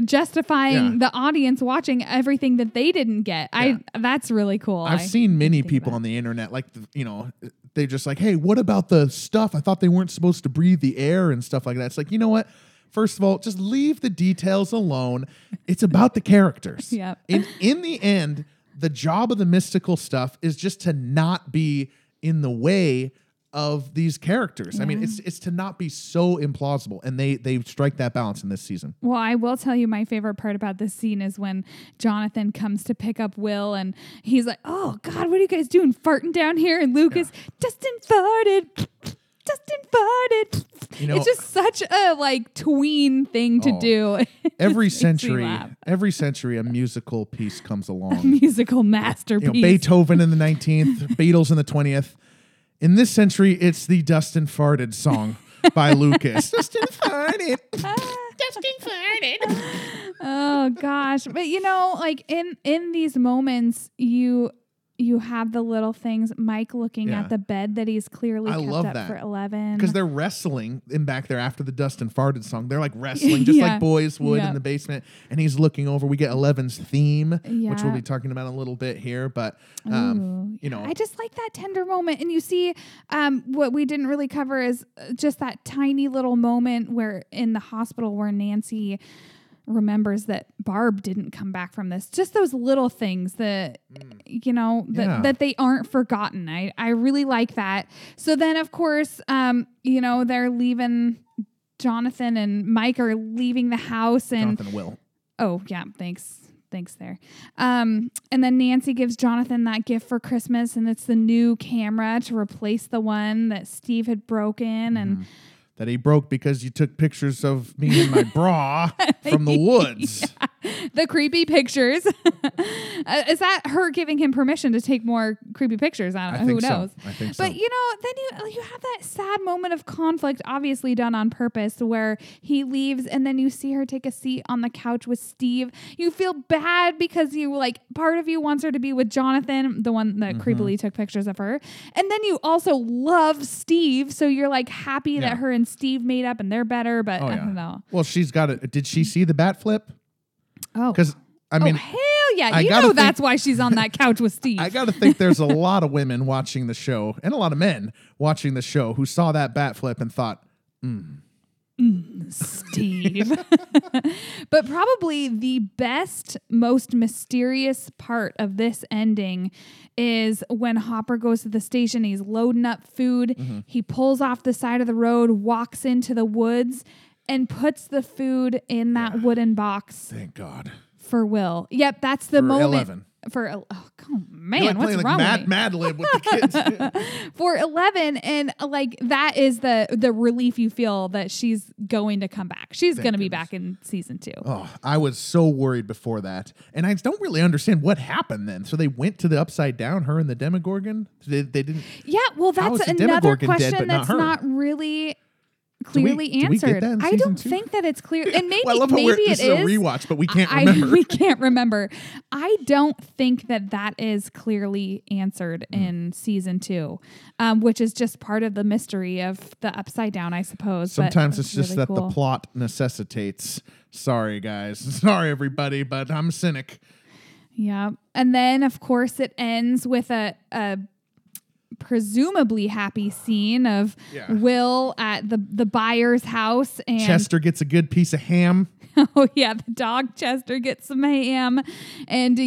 justifying the audience watching everything that they didn't get. Yeah. That's really cool. I've seen many people on the internet, like, you know, they just like, hey, what about the stuff? I thought they weren't supposed to breathe the air and stuff like that. It's like, you know what? First of all, just leave the details alone. It's about the characters. Yep. And in the end, the job of the mystical stuff is just to not be in the way of these characters. Yeah. I mean, it's to not be so implausible, and they strike that balance in this season. Well, I will tell you my favorite part about this scene is when Jonathan comes to pick up Will, and he's like, oh God, what are you guys doing? Farting down here? And Luke is, Dustin farted. You know, it's just such a like tween thing to do. Every century, a musical piece comes along. A musical masterpiece. You know, Beethoven in the 19th, Beatles in the 20th. In this century, it's the Dustin Farted song by Lucas. Dustin Farted. Dustin Farted. Oh, gosh. But, you know, like in these moments, you have the little things. Mike looking at the bed that he's clearly kept up for 11. Because they're wrestling in back there after the Dustin Farted song. They're like wrestling, just like boys would in the basement. And he's looking over. We get 11's theme, which we'll be talking about in a little bit here. But, you know. I just like that tender moment. And you see what we didn't really cover is just that tiny little moment where in the hospital where Nancy remembers that Barb didn't come back from this. Just those little things that, you know, that they aren't forgotten. I really like that. So then, of course, you know, they're leaving. Jonathan and Mike are leaving the house. And Jonathan will. Oh, yeah. Thanks there. And then Nancy gives Jonathan that gift for Christmas, and it's the new camera to replace the one that Steve had broken. And that he broke because you took pictures of me in my bra from the woods. Yeah. The creepy pictures. Is that her giving him permission to take more creepy pictures? I don't know. Who knows? So. I think so. But, you know, then you have that sad moment of conflict, obviously done on purpose, where he leaves and then you see her take a seat on the couch with Steve. You feel bad because you like part of you wants her to be with Jonathan, the one that creepily took pictures of her. And then you also love Steve. So you're like happy that her and Steve made up and they're better, but I don't know. Well, she's got it. Did she see the bat flip? Oh, because I mean, hell yeah, you know that's why she's on that couch with Steve. I gotta think there's a lot of women watching the show and a lot of men watching the show who saw that bat flip and thought, Steve. But probably the best, most mysterious part of this ending is when Hopper goes to the station. He's loading up food. He pulls off the side of the road, walks into the woods, and puts the food in that wooden box. Thank God. For Will. Yep, that's the moment. 11. What's wrong with Mad Lib with the kids. For 11, and like that is the relief you feel that she's going to come back. She's going to be back in season 2. Oh, I was so worried before that, and I don't really understand what happened then. So they went to the Upside Down, her and the Demogorgon. They didn't. Yeah, well, that's another question that's not really clearly answered. I don't think that it's clear. And maybe well, I love how maybe this is a rewatch, but we can't remember. We can't remember. I don't think that is clearly answered in season 2, which is just part of the mystery of the Upside Down, I suppose. Sometimes it's just really that the plot necessitates. Sorry, guys. Sorry, everybody, but I'm a cynic. Yeah. And then, of course, it ends with a presumably happy scene of Will at the buyer's house, and Chester gets a good piece of ham. Oh yeah, the dog Chester gets some ham, and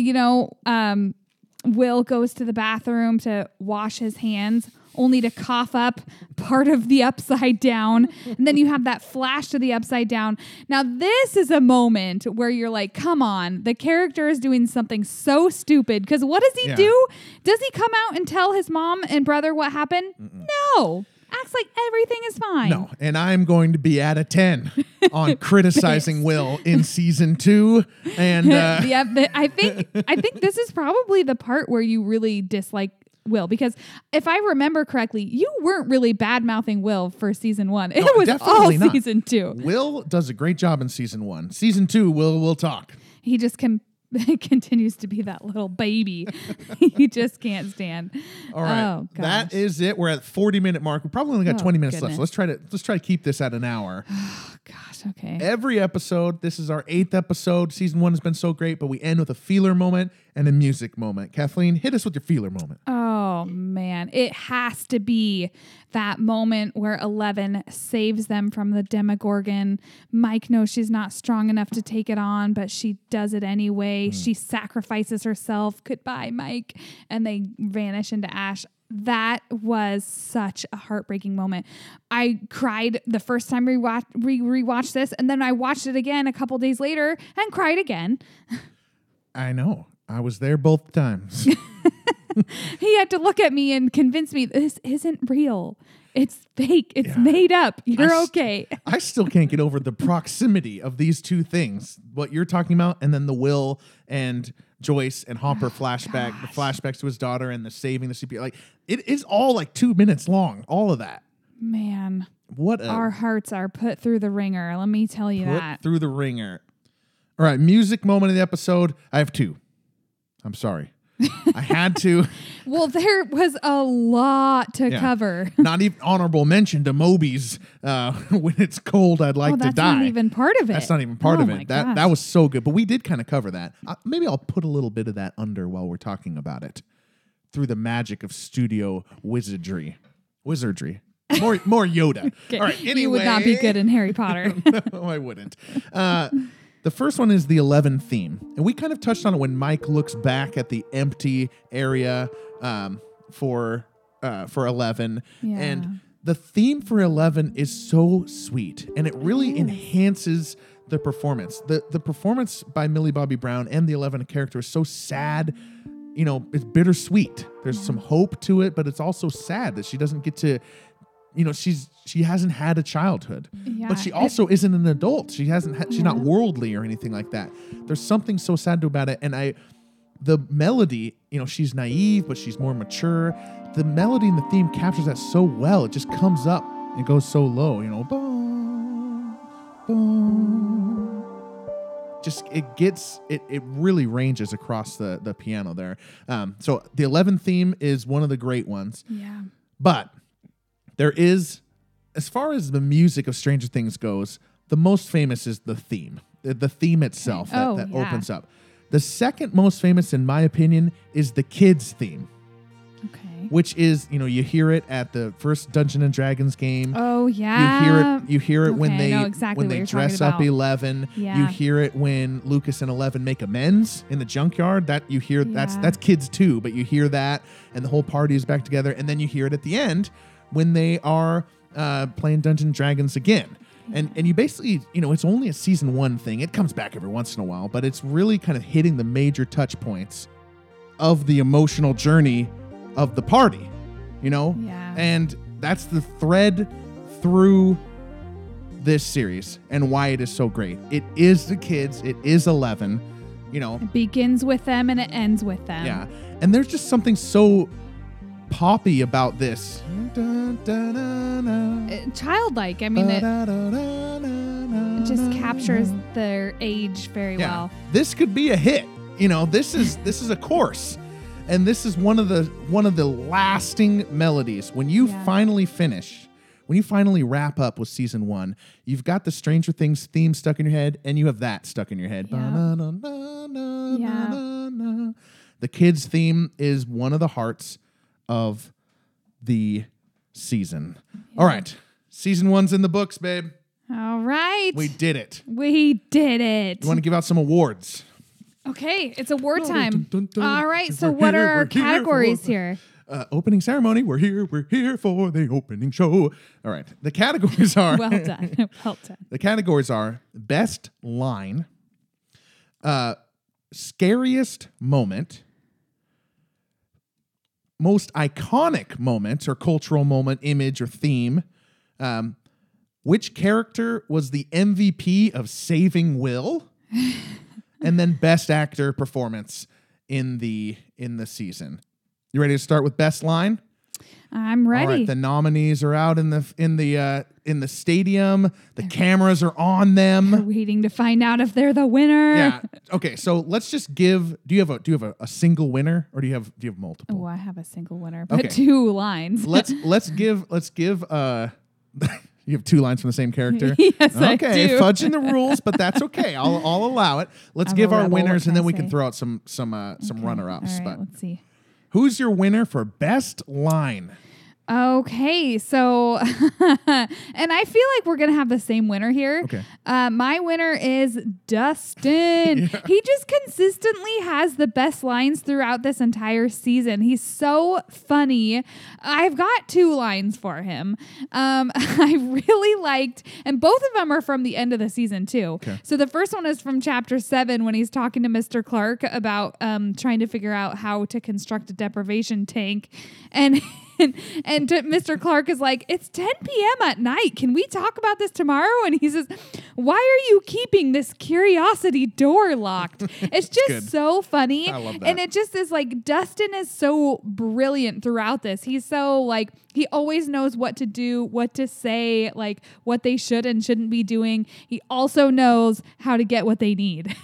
Will goes to the bathroom to wash his hands. only to cough up part of the Upside Down. And then you have that flash to the Upside Down. Now, this is a moment where you're like, come on, the character is doing something so stupid. Because what does he do? Does he come out and tell his mom and brother what happened? Mm-mm. No. Acts like everything is fine. No, and I'm going to be at a 10 on criticizing Will in season 2. And I think this is probably the part where you really dislike Will, because if I remember correctly, you weren't really bad mouthing Will for season 1. It was all not. season 2. Will does a great job in season 1. Season 2, Will will talk. He just can. It continues to be that little baby you just can't stand. All right, that is it. We're at the 40-minute mark. We probably only got 20 minutes left. So let's try to keep this at an hour. Oh, gosh, okay. Every episode, this is our 8th episode. Season 1 has been so great, but we end with a feeler moment and a music moment. Kathleen, hit us with your feeler moment. Oh man, it has to be that moment where Eleven saves them from the Demogorgon. Mike knows she's not strong enough to take it on, but she does it anyway. Mm. She sacrifices herself. Goodbye, Mike. And they vanish into ash. That was such a heartbreaking moment. I cried the first time we rewatched this, and then I watched it again a couple days later and cried again. I know. I was there both times. He had to look at me and convince me this isn't real. It's fake. It's made up. You're okay. I still can't get over the proximity of these two things. What you're talking about, and then the Will and Joyce and Hopper flashback, gosh. The flashbacks to his daughter and the saving the CPR. Like, it is all like 2 minutes long. All of that. Man. What our hearts are put through the ringer. Let me tell you that. Through the ringer. All right. Music moment of the episode. I have 2. I'm sorry. I had to. Well, there was a lot to cover. Not even honorable mention to Moby's When It's Cold, I'd Like to Die. That's not even part of it. That was so good. But we did kind of cover that. Maybe I'll put a little bit of that under while we're talking about it. Through the magic of studio wizardry. More Yoda. Okay. All right, anyway. You would not be good in Harry Potter. No, I wouldn't. The first one is the 11 theme. And we kind of touched on it when Mike looks back at the empty area for 11. Yeah. And the theme for 11 is so sweet. And it really enhances the performance. The performance by Millie Bobby Brown and the 11 character is so sad. You know, it's bittersweet. There's some hope to it, but it's also sad that she doesn't get to... You know, she hasn't had a childhood, but she also isn't an adult. She's not worldly or anything like that. There's something so sad about it. And the melody, you know, she's naive, but she's more mature. The melody and the theme captures that so well. It just comes up and goes so low, you know, boom, boom. It really ranges across the piano there. So the 11 theme is one of the great ones. Yeah. But there is, as far as the music of Stranger Things goes, the most famous is the theme. The theme itself that opens up. The second most famous, in my opinion, is the kids' theme. Okay. Which is, you know, you hear it at the first Dungeons and Dragons game. Oh yeah. You hear it when they dress up 11. Yeah. You hear it when Lucas and 11 make amends in the junkyard. That you hear that's kids too, but you hear that and the whole party is back together, and then you hear it at the end when they are playing Dungeons and Dragons again. And you basically, you know, it's only a season 1 thing. It comes back every once in a while, but it's really kind of hitting the major touch points of the emotional journey of the party, you know? Yeah. And that's the thread through this series and why it is so great. It is the kids. It is 11, you know. It begins with them and it ends with them. Yeah. And there's just something so... poppy about this. Childlike. I mean, it just captures their age very well. This could be a hit. You know, this is a course. And this is one of the lasting melodies. When you finally finish, when you finally wrap up with season 1, you've got the Stranger Things theme stuck in your head, and you have that stuck in your head. The kids' theme is one of the hearts of the season. All right. Season 1's in the books, babe. All right. We did it. You want to give out some awards? Okay. It's award time. All right. So what are our categories here? Opening ceremony. We're here for the opening show. All right. The categories are... Well done. Well done. The categories are best line, scariest moment, most iconic moment or cultural moment, image, or theme, which character was the MVP of Saving Will, and then best actor performance in the season. You ready to start with best line? I'm ready. All right, the nominees are out in the stadium. The cameras are on them. We're waiting to find out if they're the winner. Yeah. Okay. So let's just give. Do you have a single winner, or do you have multiple? Oh, I have a single winner, but okay. Two lines. Let's give. You have two lines from the same character? Yes, okay, I do. Okay, fudging the rules, but that's okay. I'll allow it. Let's give our winners, and then we can throw out some runner-ups. All right, let's see. Who's your winner for best line? Okay, so, and I feel like we're going to have the same winner here. Okay. My winner is Dustin. Yeah. He just consistently has the best lines throughout this entire season. He's so funny. I've got two lines for him. I really liked, and both of them are from the end of the season too. Okay. So the first one is from chapter 7 when he's talking to Mr. Clark about trying to figure out how to construct a deprivation tank. And Mr. Clark is like, it's 10 p.m. at night. Can we talk about this tomorrow? And he says, why are you keeping this curiosity door locked? It's just good. So funny. I love that. And it just is like, Dustin is so brilliant throughout this. He's so like, he always knows what to do, what to say, like what they should and shouldn't be doing. He also knows how to get what they need.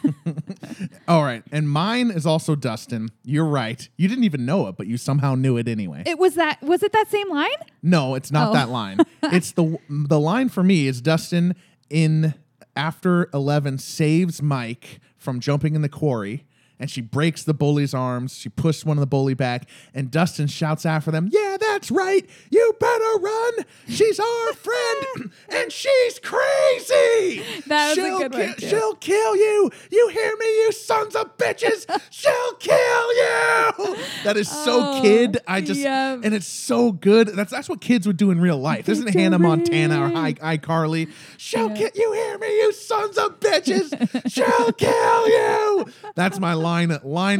All right. And mine is also Dustin. You're right. You didn't even know it, but you somehow knew it anyway. It was that. Was it that same line? No, it's not that line. It's the line for me is Dustin in After 11 saves Mike from jumping in the quarry, and she breaks the bully's arms. She pushed one of the bully back, and Dustin shouts after them, yeah, that's right. You better run. She's our friend, and she's crazy. That was a good one, too. She'll kill you. You hear me, you sons of bitches? She'll kill you. That is so kid. I just, yeah. And it's so good. That's what kids would do in real life. This isn't Hannah Montana or iCarly. She'll kill you. Hear me, you sons of bitches? She'll kill you. That's my line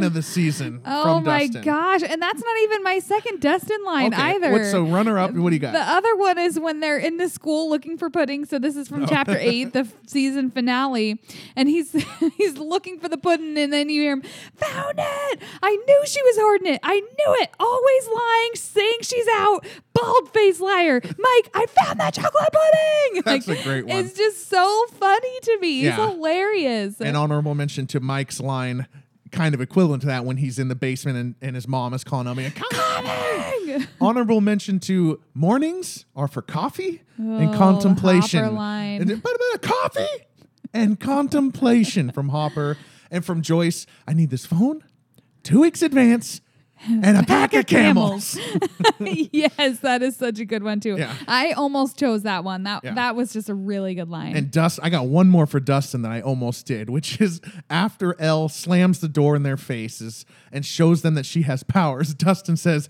of the season from Dustin. Oh my gosh. And that's not even my second Dustin line either. So runner up, what do you got? The other one is when they're in the school looking for pudding. So this is from chapter 8, the season finale. And he's looking for the pudding, and then you hear him, found it! I knew she was hoarding it. I knew it. Always lying, saying she's out. Bald-faced liar. Mike, I found that chocolate pudding! That's a great one. It's just so funny to me. Yeah. It's hilarious. An honorable mention to Mike's line, kind of equivalent to that when he's in the basement and his mom is calling on me. Coming! Honorable mention to mornings are for coffee and contemplation. Hopper line. And coffee and contemplation from Hopper. And from Joyce, I need this phone 2 weeks advance and a pack of camels. Yes, that is such a good one too. Yeah. I almost chose that one. That was just a really good line. And I got one more for Dustin that I almost did, which is after Elle slams the door in their faces and shows them that she has powers, Dustin says,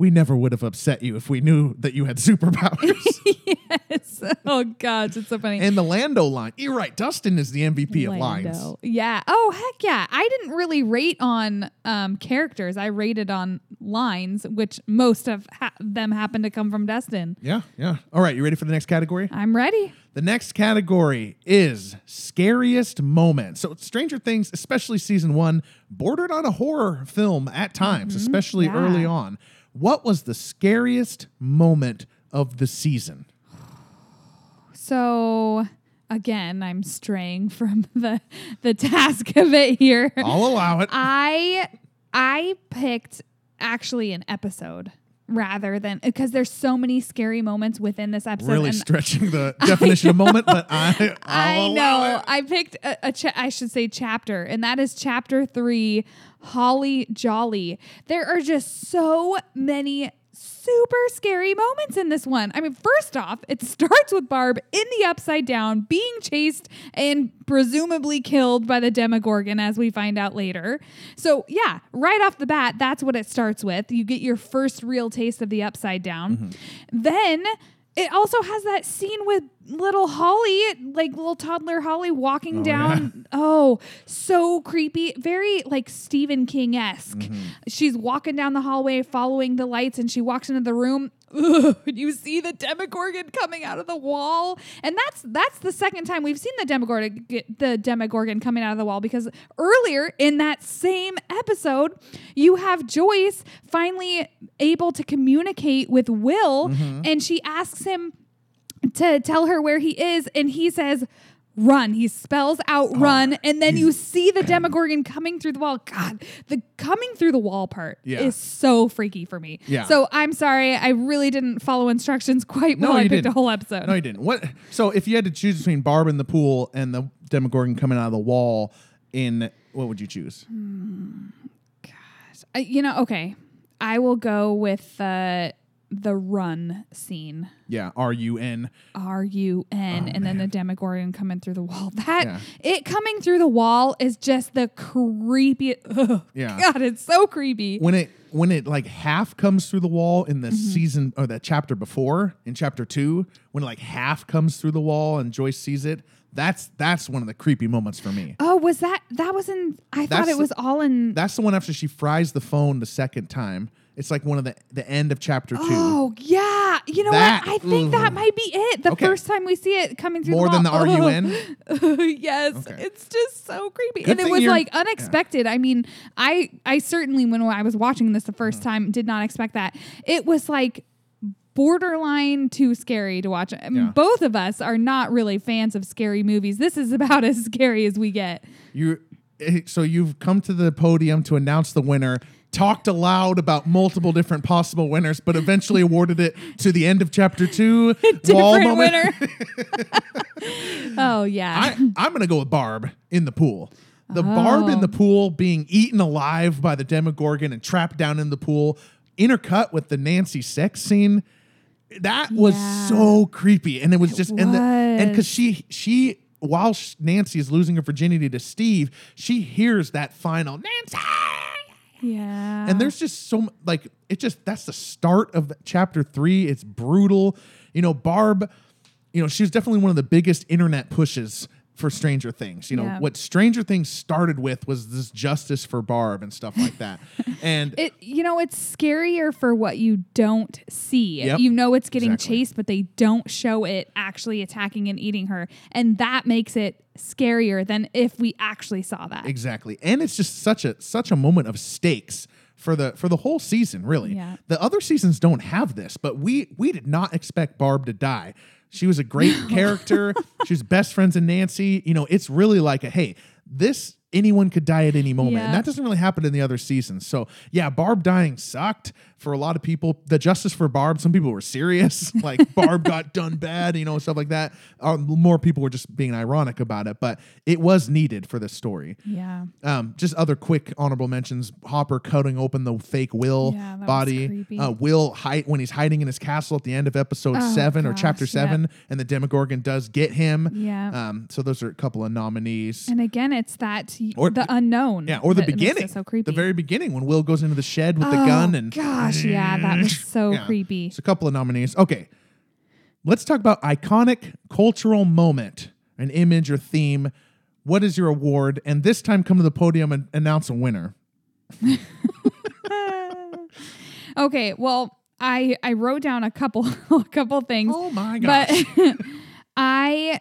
we never would have upset you if we knew that you had superpowers. Yes. Oh, gosh. It's so funny. And the Lando line. You're right. Dustin is the MVP of lines. Yeah. Oh, heck yeah. I didn't really rate on characters. I rated on lines, which most of them happen to come from Dustin. Yeah. Yeah. All right. You ready for the next category? I'm ready. The next category is scariest moment. So Stranger Things, especially season 1, bordered on a horror film at times, especially early on. What was the scariest moment of the season? So, again, I'm straying from the task of it here. I'll allow it. I picked actually an episode rather than, because there's so many scary moments within this episode. Really stretching the definition of moment, but I'll allow it. I picked I should say chapter, and that is chapter 3. Holly Jolly. There are just so many super scary moments in this one. I mean, first off, it starts with Barb in the Upside Down being chased and presumably killed by the Demogorgon, as we find out later. So yeah, right off the bat, that's what it starts with. You get your first real taste of the Upside Down. Mm-hmm. Then it also has that scene with little Holly, like little toddler Holly walking down. Yeah. Oh, so creepy. Very like Stephen King-esque. Mm-hmm. She's walking down the hallway following the lights and she walks into the room. Ooh, you see the Demogorgon coming out of the wall. And that's the second time we've seen the Demogorgon coming out of the wall, because earlier in that same episode, you have Joyce finally able to communicate with Will, mm-hmm. and she asks him to tell her where he is, and he says, run. He spells out run, and then you see the Demogorgon coming through the wall. God, the coming through the wall part is so freaky for me. Yeah. So I'm sorry, I really didn't follow instructions quite well. I picked a whole episode. No, you didn't. What? So if you had to choose between Barb in the pool and the Demogorgon coming out of the wall, in what would you choose? Gosh. Okay. I will go with... the run scene. Yeah, R-U-N. R-U-N. Oh, and then the Demogorgon coming through the wall. It coming through the wall is just the creepiest. Oh, yeah. God, it's so creepy. When it like half comes through the wall in the mm-hmm. season, or that chapter before, in chapter 2, when it like half comes through the wall and Joyce sees it, that's one of the creepy moments for me. Oh, was that was in, I thought it was all in. That's the one after she fries the phone the second time. It's like one of the end of chapter 2. Oh, yeah. You know what? I think that might be it. The first time we see it coming through the wall. More than the R-U-N? Yes. Okay. It's just so creepy. Good, and it was like unexpected. Yeah. I mean, I certainly, when I was watching this the first time, did not expect that. It was like borderline too scary to watch. I mean, both of us are not really fans of scary movies. This is about as scary as we get. So you've come to the podium to announce the winner. Talked aloud about multiple different possible winners, but eventually awarded it to the end of chapter 2. Different winner. Oh, yeah. I'm going to go with Barb in the pool. Barb in the pool being eaten alive by the Demogorgon and trapped down in the pool, intercut with the Nancy sex scene. That was so creepy. And it was and because she while Nancy is losing her virginity to Steve, she hears that final Nancy. Yeah. And there's just so like that's the start of chapter 3. It's brutal. You know, Barb, she was definitely one of the biggest internet pushes for Stranger Things. What Stranger Things started with was this justice for Barb and stuff like that. And it's scarier for what you don't see. Yep. It's getting chased, but they don't show it actually attacking and eating her. And that makes it scarier than if we actually saw that. Exactly. And it's just such a moment of stakes for the whole season, really. Yeah. The other seasons don't have this, but we did not expect Barb to die. She was a great character. She was best friends with Nancy. It's really like anyone could die at any moment. Yeah. And that doesn't really happen in the other seasons. So yeah, Barb dying sucked for a lot of people. The justice for Barb, some people were serious. Like Barb got done bad, stuff like that. More people were just being ironic about it, but it was needed for this story. Yeah. Just other quick honorable mentions. Hopper cutting open the fake Will body. Will when he's hiding in his castle at the end of episode 7 or chapter 7, and the Demogorgon does get him. Yeah. So those are a couple of nominees. And again, it's that or the unknown. Yeah, or the beginning. So creepy. The very beginning when Will goes into the shed with the gun and gosh, yeah, that was so creepy. It's a couple of nominees. Okay. Let's talk about iconic cultural moment, an image or theme. What is your award? And this time come to the podium and announce a winner. Okay, well, I wrote down a couple things. Oh my gosh. But I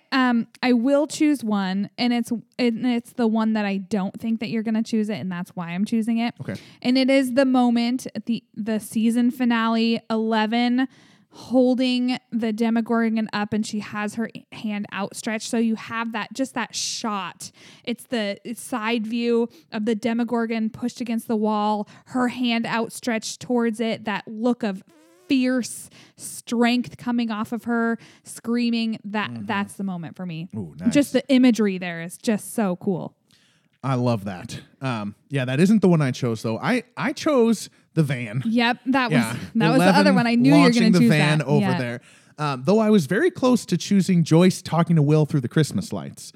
will choose one, and it's the one that I don't think that you're going to choose it, and that's why I'm choosing it. Okay. And it is the moment at the season finale, 11, holding the Demogorgon up, and she has her hand outstretched. So you have that shot. It's the side view of the Demogorgon pushed against the wall, her hand outstretched towards it, that look of fierce strength coming off of her, screaming. That's the moment for me. Ooh, nice. Just the imagery there is just so cool. I love that. Yeah, that isn't the one I chose, though. I chose the van. Yep, that was the other one. I knew you were going to choose that. Launching the van over there. Though I was very close to choosing Joyce talking to Will through the Christmas lights.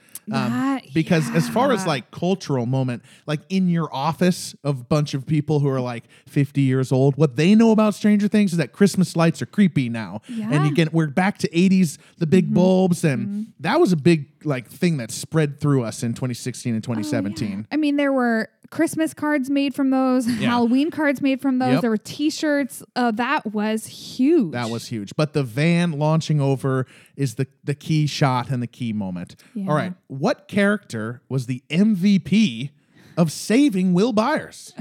Because as far as like cultural moment, like in your office of a bunch of people who are like 50 years old, what they know about Stranger Things is that Christmas lights are creepy now. Yeah. And again, we're back to 80s, the big bulbs. And that was a big like thing that spread through us in 2016 and 2017. Oh, yeah. I mean, there were Christmas cards made from those, Halloween cards made from those. There were t-shirts. That was huge. That was huge. But the van launching over is the key shot and the key moment. Yeah. All right. What character was the MVP of saving Will Byers?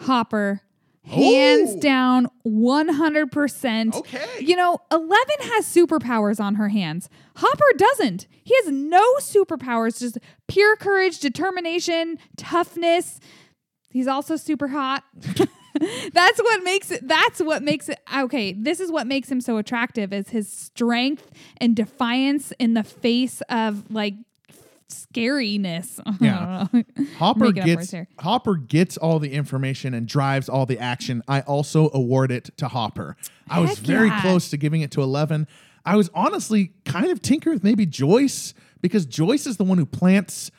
Hopper. Hands down, 100%. Okay. You know, Eleven has superpowers on her hands. Hopper doesn't. He has no superpowers, just pure courage, determination, toughness. He's also super hot. That's what makes it. Okay, this is what makes him so attractive is his strength and defiance in the face of like scariness. Yeah. Hopper gets all the information and drives all the action. I also award it to Hopper. I was very close to giving it to Eleven. I was honestly kind of tinkering with maybe Joyce, because Joyce is the one who plants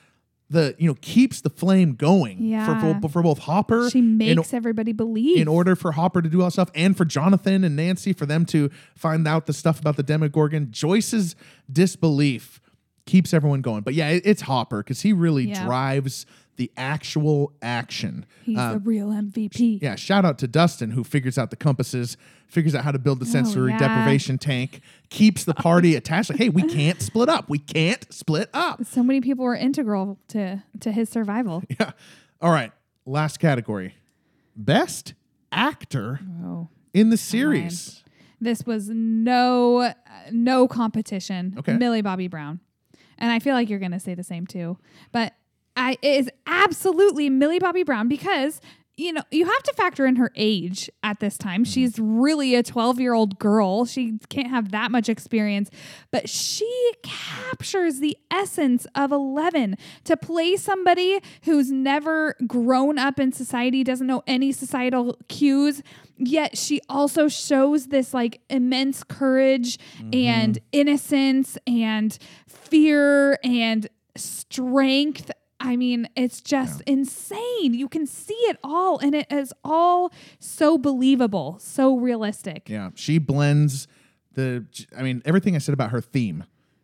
the, you know, keeps the flame going for both Hopper. She makes everybody believe. In order for Hopper to do all stuff, and for Jonathan and Nancy, for them to find out the stuff about the Demogorgon, Joyce's disbelief keeps everyone going. But yeah, it's Hopper, because he really drives the actual action. He's the real MVP. Yeah, shout out to Dustin, who figures out the compasses, figures out how to build the sensory deprivation tank, keeps the party attached. Like, hey, we can't split up. We can't split up. So many people were integral to his survival. Yeah. All right, last category. Best actor in the series. This was no competition. Okay. Millie Bobby Brown. And I feel like you're going to say the same too. But it is absolutely Millie Bobby Brown, because, you know, you have to factor in her age at this time. She's really a 12-year-old girl. She can't have that much experience. But she captures the essence of Eleven. To play somebody who's never grown up in society, doesn't know any societal cues, yet she also shows this like immense courage and innocence and fear and strength. I mean, it's just insane. You can see it all, and it is all so believable, so realistic. Yeah, she blends everything I said about her theme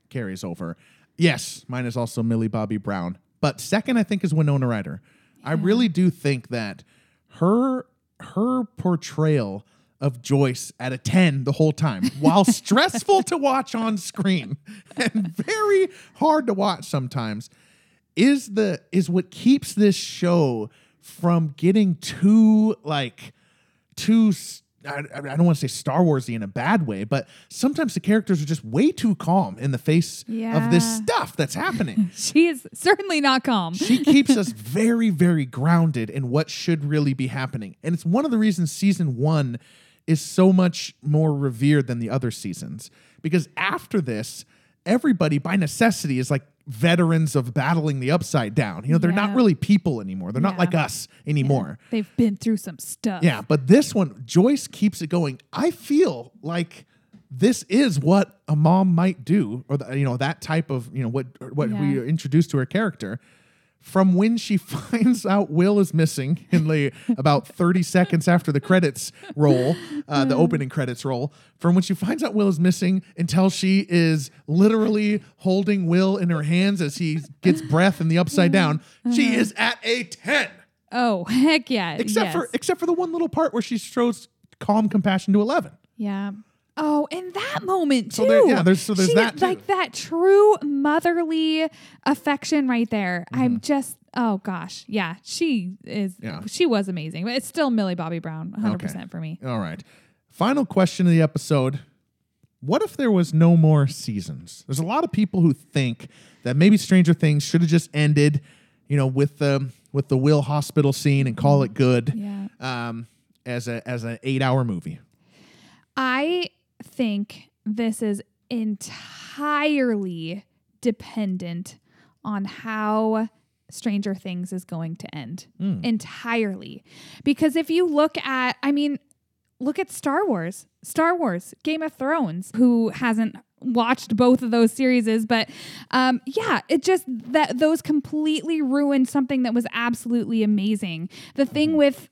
carries over. Yes, mine is also Millie Bobby Brown. But second, I think, is Winona Ryder. Yeah. I really do think that her portrayal of Joyce at a 10 the whole time, while stressful to watch on screen and very hard to watch sometimes, is what keeps this show from getting too I don't want to say Star Wars-y in a bad way, but sometimes the characters are just way too calm in the face of this stuff that's happening. She is certainly not calm. She keeps us very, very grounded in what should really be happening. And it's one of the reasons season one is so much more revered than the other seasons, because after this, everybody by necessity is like veterans of battling the Upside Down. You know, they're not really people anymore. They're not like us anymore. Yeah. They've been through some stuff. Yeah, but this one, Joyce keeps it going. I feel like this is what a mom might do, or the, you know, that type of, you know, what we introduced to her character. From when she finds out Will is missing in about 30 seconds after the credits roll, the opening credits roll, from when she finds out Will is missing until she is literally holding Will in her hands as he gets breath in the Upside Down, she is at a 10. Oh, heck yeah. Except for the one little part where she shows calm compassion to 11. Yeah. Oh, and that moment too. So there's that too. Like that true motherly affection right there. Mm-hmm. I'm just, oh gosh. Yeah, she was amazing. But it's still Millie Bobby Brown, 100% for me. All right. Final question of the episode. What if there was no more seasons? There's a lot of people who think that maybe Stranger Things should have just ended, you know, with the Will Hospital scene and call it good. Yeah. As an 8-hour movie. I think this is entirely dependent on how Stranger Things is going to end entirely. Because if you look at, I mean, look at Star Wars, Game of Thrones, who hasn't watched both of those series, but it just, that those completely ruined something that was absolutely amazing. The thing with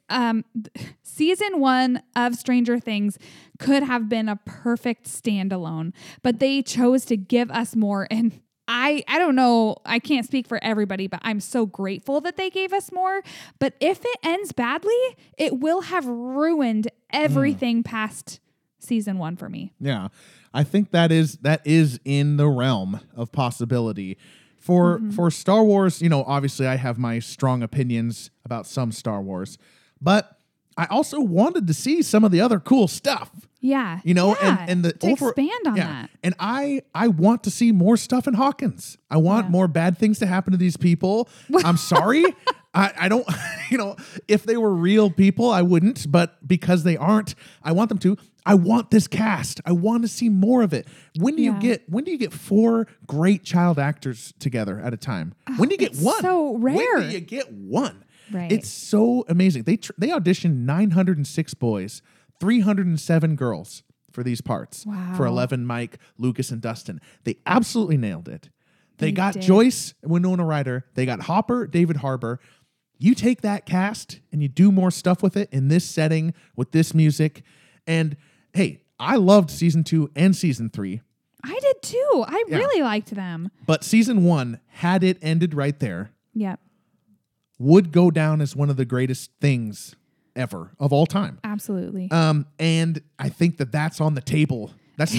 season one of Stranger Things could have been a perfect standalone, but they chose to give us more, and I don't know, I can't speak for everybody, but I'm so grateful that they gave us more. But if it ends badly, it will have ruined everything past season one for me. Yeah. I think that is in the realm of possibility. For Star Wars, you know, obviously I have my strong opinions about some Star Wars, but I also wanted to see some of the other cool stuff. Yeah. You know, yeah. And the to expand on that. And I want to see more stuff in Hawkins. I want more bad things to happen to these people. I'm sorry. I don't, you know, if they were real people, I wouldn't, but because they aren't, I want them to. I want this cast. I want to see more of it. When do you get four great child actors together at a time? When do you get one? So rare. When do you get one? Right. It's so amazing. They auditioned 906 boys, 307 girls for these parts. Wow. For 11, Mike, Lucas, and Dustin. They absolutely nailed it. They got Joyce, Winona Ryder. They got Hopper, David Harbour. You take that cast and you do more stuff with it in this setting with this music. And hey, I loved season 2 and season 3. I did too. I really liked them. But season 1, had it ended right there, would go down as one of the greatest things ever of all time. Absolutely. And I think that's on the table. That's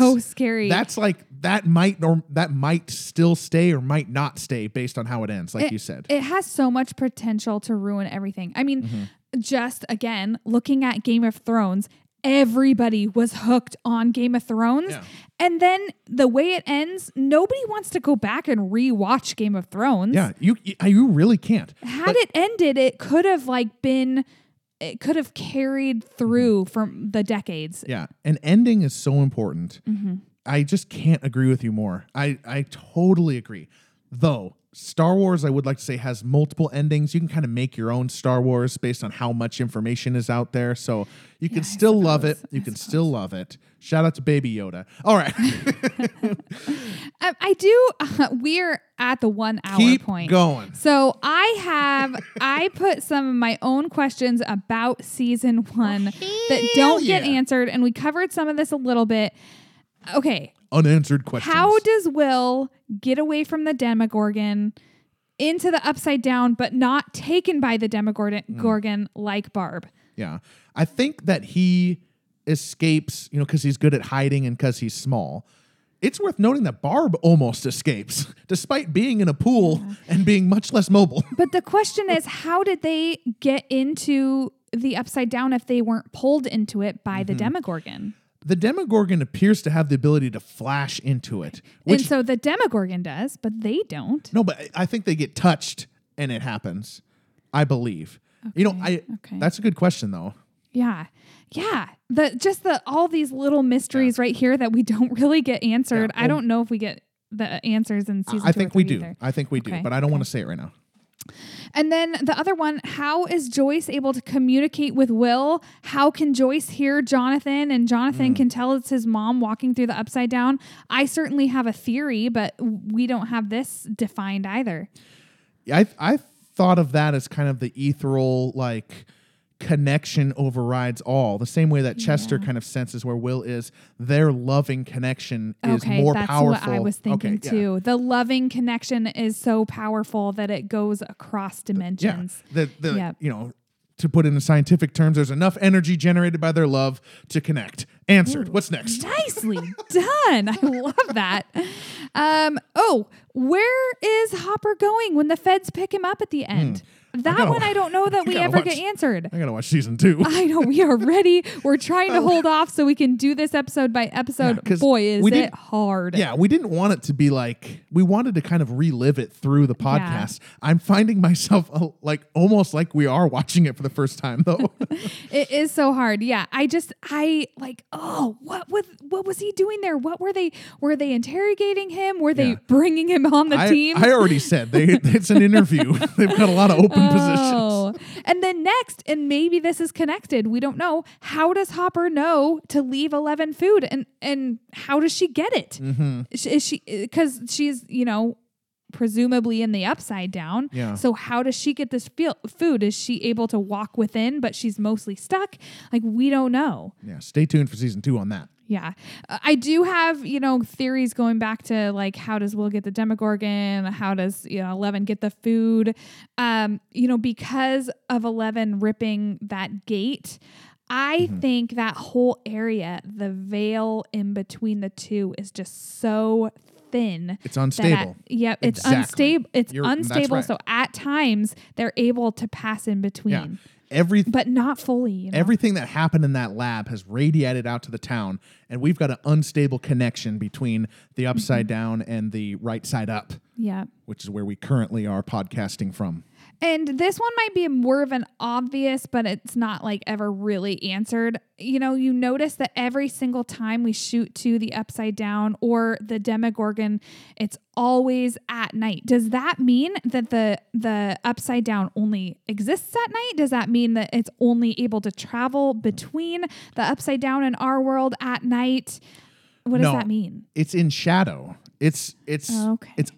so scary. That's like that might still stay or might not stay based on how it ends, like you said. It has so much potential to ruin everything. I mean, just again, looking at Game of Thrones, everybody was hooked on Game of Thrones. Yeah. And then the way it ends, nobody wants to go back and rewatch Game of Thrones. Yeah, you really can't. Had it ended, it could have it could have carried through from the decades. Yeah. And ending is so important. I just can't agree with you more. I totally agree. Though Star Wars, I would like to say, has multiple endings. You can kind of make your own Star Wars based on how much information is out there. So you can still love it. You can still love it. Shout out to Baby Yoda. All right. I do. We're at the 1 hour point. Keep going. So I put some of my own questions about season one that don't get answered. And we covered some of this a little bit. Okay. Unanswered questions. How does Will get away from the Demogorgon into the Upside Down, but not taken by the Demogorgon like Barb? Yeah. I think that he escapes, you know, because he's good at hiding and because he's small. It's worth noting that Barb almost escapes, despite being in a pool and being much less mobile. But the question is, how did they get into the Upside Down if they weren't pulled into it by the Demogorgon? The Demogorgon appears to have the ability to flash into it. And so the Demogorgon does, but they don't. No, but I think they get touched and it happens, I believe. Okay. You know, that's a good question, though. Yeah. Yeah. Just all these little mysteries right here that we don't really get answered. Yeah. I don't know if we get the answers in season 2 I think we do. I think we do, but I don't want to say it right now. And then the other one, how is Joyce able to communicate with Will? How can Joyce hear Jonathan? And Jonathan can tell it's his mom walking through the Upside Down. I certainly have a theory, but we don't have this defined either. I thought of that as kind of the ethereal, like, connection overrides all. The same way that Chester kind of senses where Will is, their loving connection is more powerful. That's what I was thinking too. Yeah. The loving connection is so powerful that it goes across dimensions. You know, to put it in scientific terms, there's enough energy generated by their love to connect. Answered. Ooh, what's next? Nicely done. I love that. Where is Hopper going when the feds pick him up at the end? That one, I don't know that we ever get answered. I gotta watch season 2. I know, we are ready. We're trying to hold off so we can do this episode by episode. Yeah, boy, is it hard. Yeah, we didn't want it to be like, we wanted to kind of relive it through the podcast. Yeah. I'm finding myself like almost like we are watching it for the first time, though. It is so hard. Yeah, I like, oh, what was he doing there? What were they interrogating him? Were they bringing him on the team? I already said, it's an interview. They've got a lot of open positions. And then next, and maybe this is connected, we don't know, how does Hopper know to leave 11 food, and how does she get it? Mm-hmm. Is she, because she's, you know, presumably in the Upside Down. Yeah. So how does she get this food? Is she able to walk within, but she's mostly stuck? Like, we don't know. Yeah. Stay tuned for season 2 on that. Yeah. I do have, you know, theories going back to like, how does Will get the Demogorgon? How does, you know, Eleven get the food? You know, because of Eleven ripping that gate, I think that whole area, the veil in between the two is just so thin. It's unstable. Yep. It's unstable. It's unstable. Right. So at times they're able to pass in between. Yeah. But not fully. You know? Everything that happened in that lab has radiated out to the town, and we've got an unstable connection between the Upside Down and the Right Side Up. Yeah. Which is where we currently are podcasting from. And this one might be more of an obvious, but it's not like ever really answered. You know, you notice that every single time we shoot to the Upside Down or the Demogorgon, it's always at night. Does that mean that the Upside Down only exists at night? Does that mean that it's only able to travel between the Upside Down and our world at night? What does that mean? It's in shadow. It's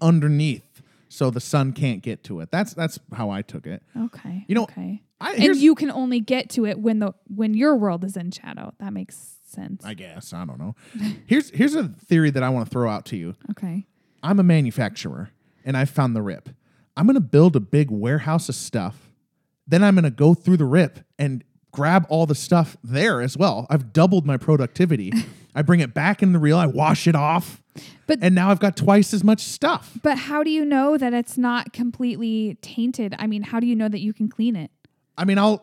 underneath. So the sun can't get to it. That's how I took it. Okay. You know, okay. And you can only get to it when your world is in shadow. That makes sense. I guess. I don't know. Here's a theory that I want to throw out to you. Okay. I'm a manufacturer, and I found the rip. I'm going to build a big warehouse of stuff. Then I'm going to go through the rip and grab all the stuff there as well. I've doubled my productivity. I bring it back in the reel. I wash it off. And now I've got twice as much stuff. But how do you know that it's not completely tainted? I mean, how do you know that you can clean it? I mean, I'm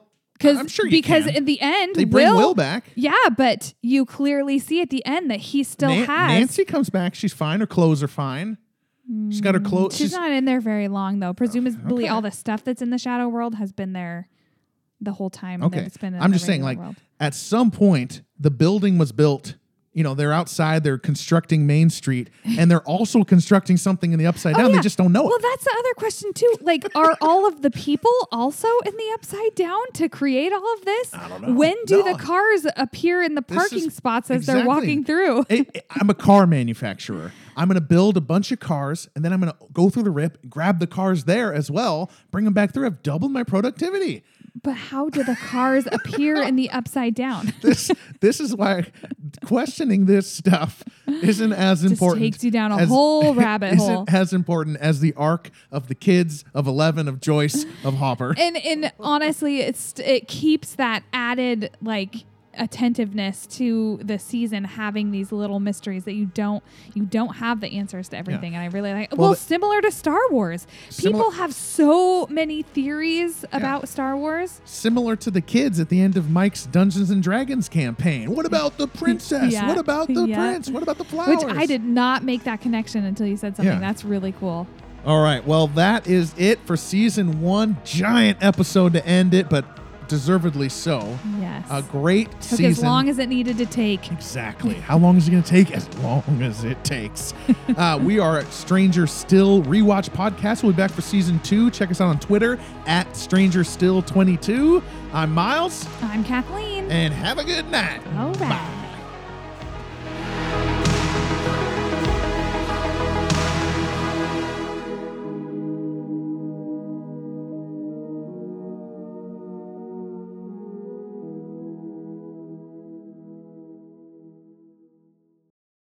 sure you can. Because in the end, they bring Will back. Yeah, but you clearly see at the end that he still has. Nancy comes back. She's fine. Her clothes are fine. She's got her clothes. She's not in there very long, though. Presumably, all the stuff that's in the shadow world has been there the whole time. Okay. That it's been in I'm the just saying, like, world. At some point, the building was built. You know, they're outside, they're constructing Main Street, and they're also constructing something in the Upside Down. Yeah. They just don't know it. Well, that's the other question, too. Like, are all of the people also in the Upside Down to create all of this? I don't know. When do the cars appear in the parking spots as they're walking through? I'm a car manufacturer. I'm going to build a bunch of cars, and then I'm going to go through the rip, grab the cars there as well, bring them back through. I've doubled my productivity. But how do the cars appear in the Upside Down? This is why questioning this stuff isn't as important. It takes you down a whole rabbit hole. Isn't as important as the arc of the kids, of Eleven, of Joyce, of Hopper. And honestly, it keeps that added like attentiveness to the season, having these little mysteries that you don't have the answers to everything. Yeah. And I really like similar to Star Wars. People have so many theories about Star Wars. Similar to the kids at the end of Mike's Dungeons and Dragons campaign. What about the princess? Yeah. What about the prince? What about the flowers? Which I did not make that connection until you said something. Yeah. That's really cool. All right. Well, that is it for season 1. Giant episode to end it, but deservedly so. Yes. A great season. As long as it needed to take. Exactly. How long is it going to take? As long as it takes. We are at Stranger Still Rewatch Podcast. We'll be back for season 2. Check us out on Twitter at Stranger Still 22. I'm Miles. I'm Kathleen. And have a good night. All right. Bye.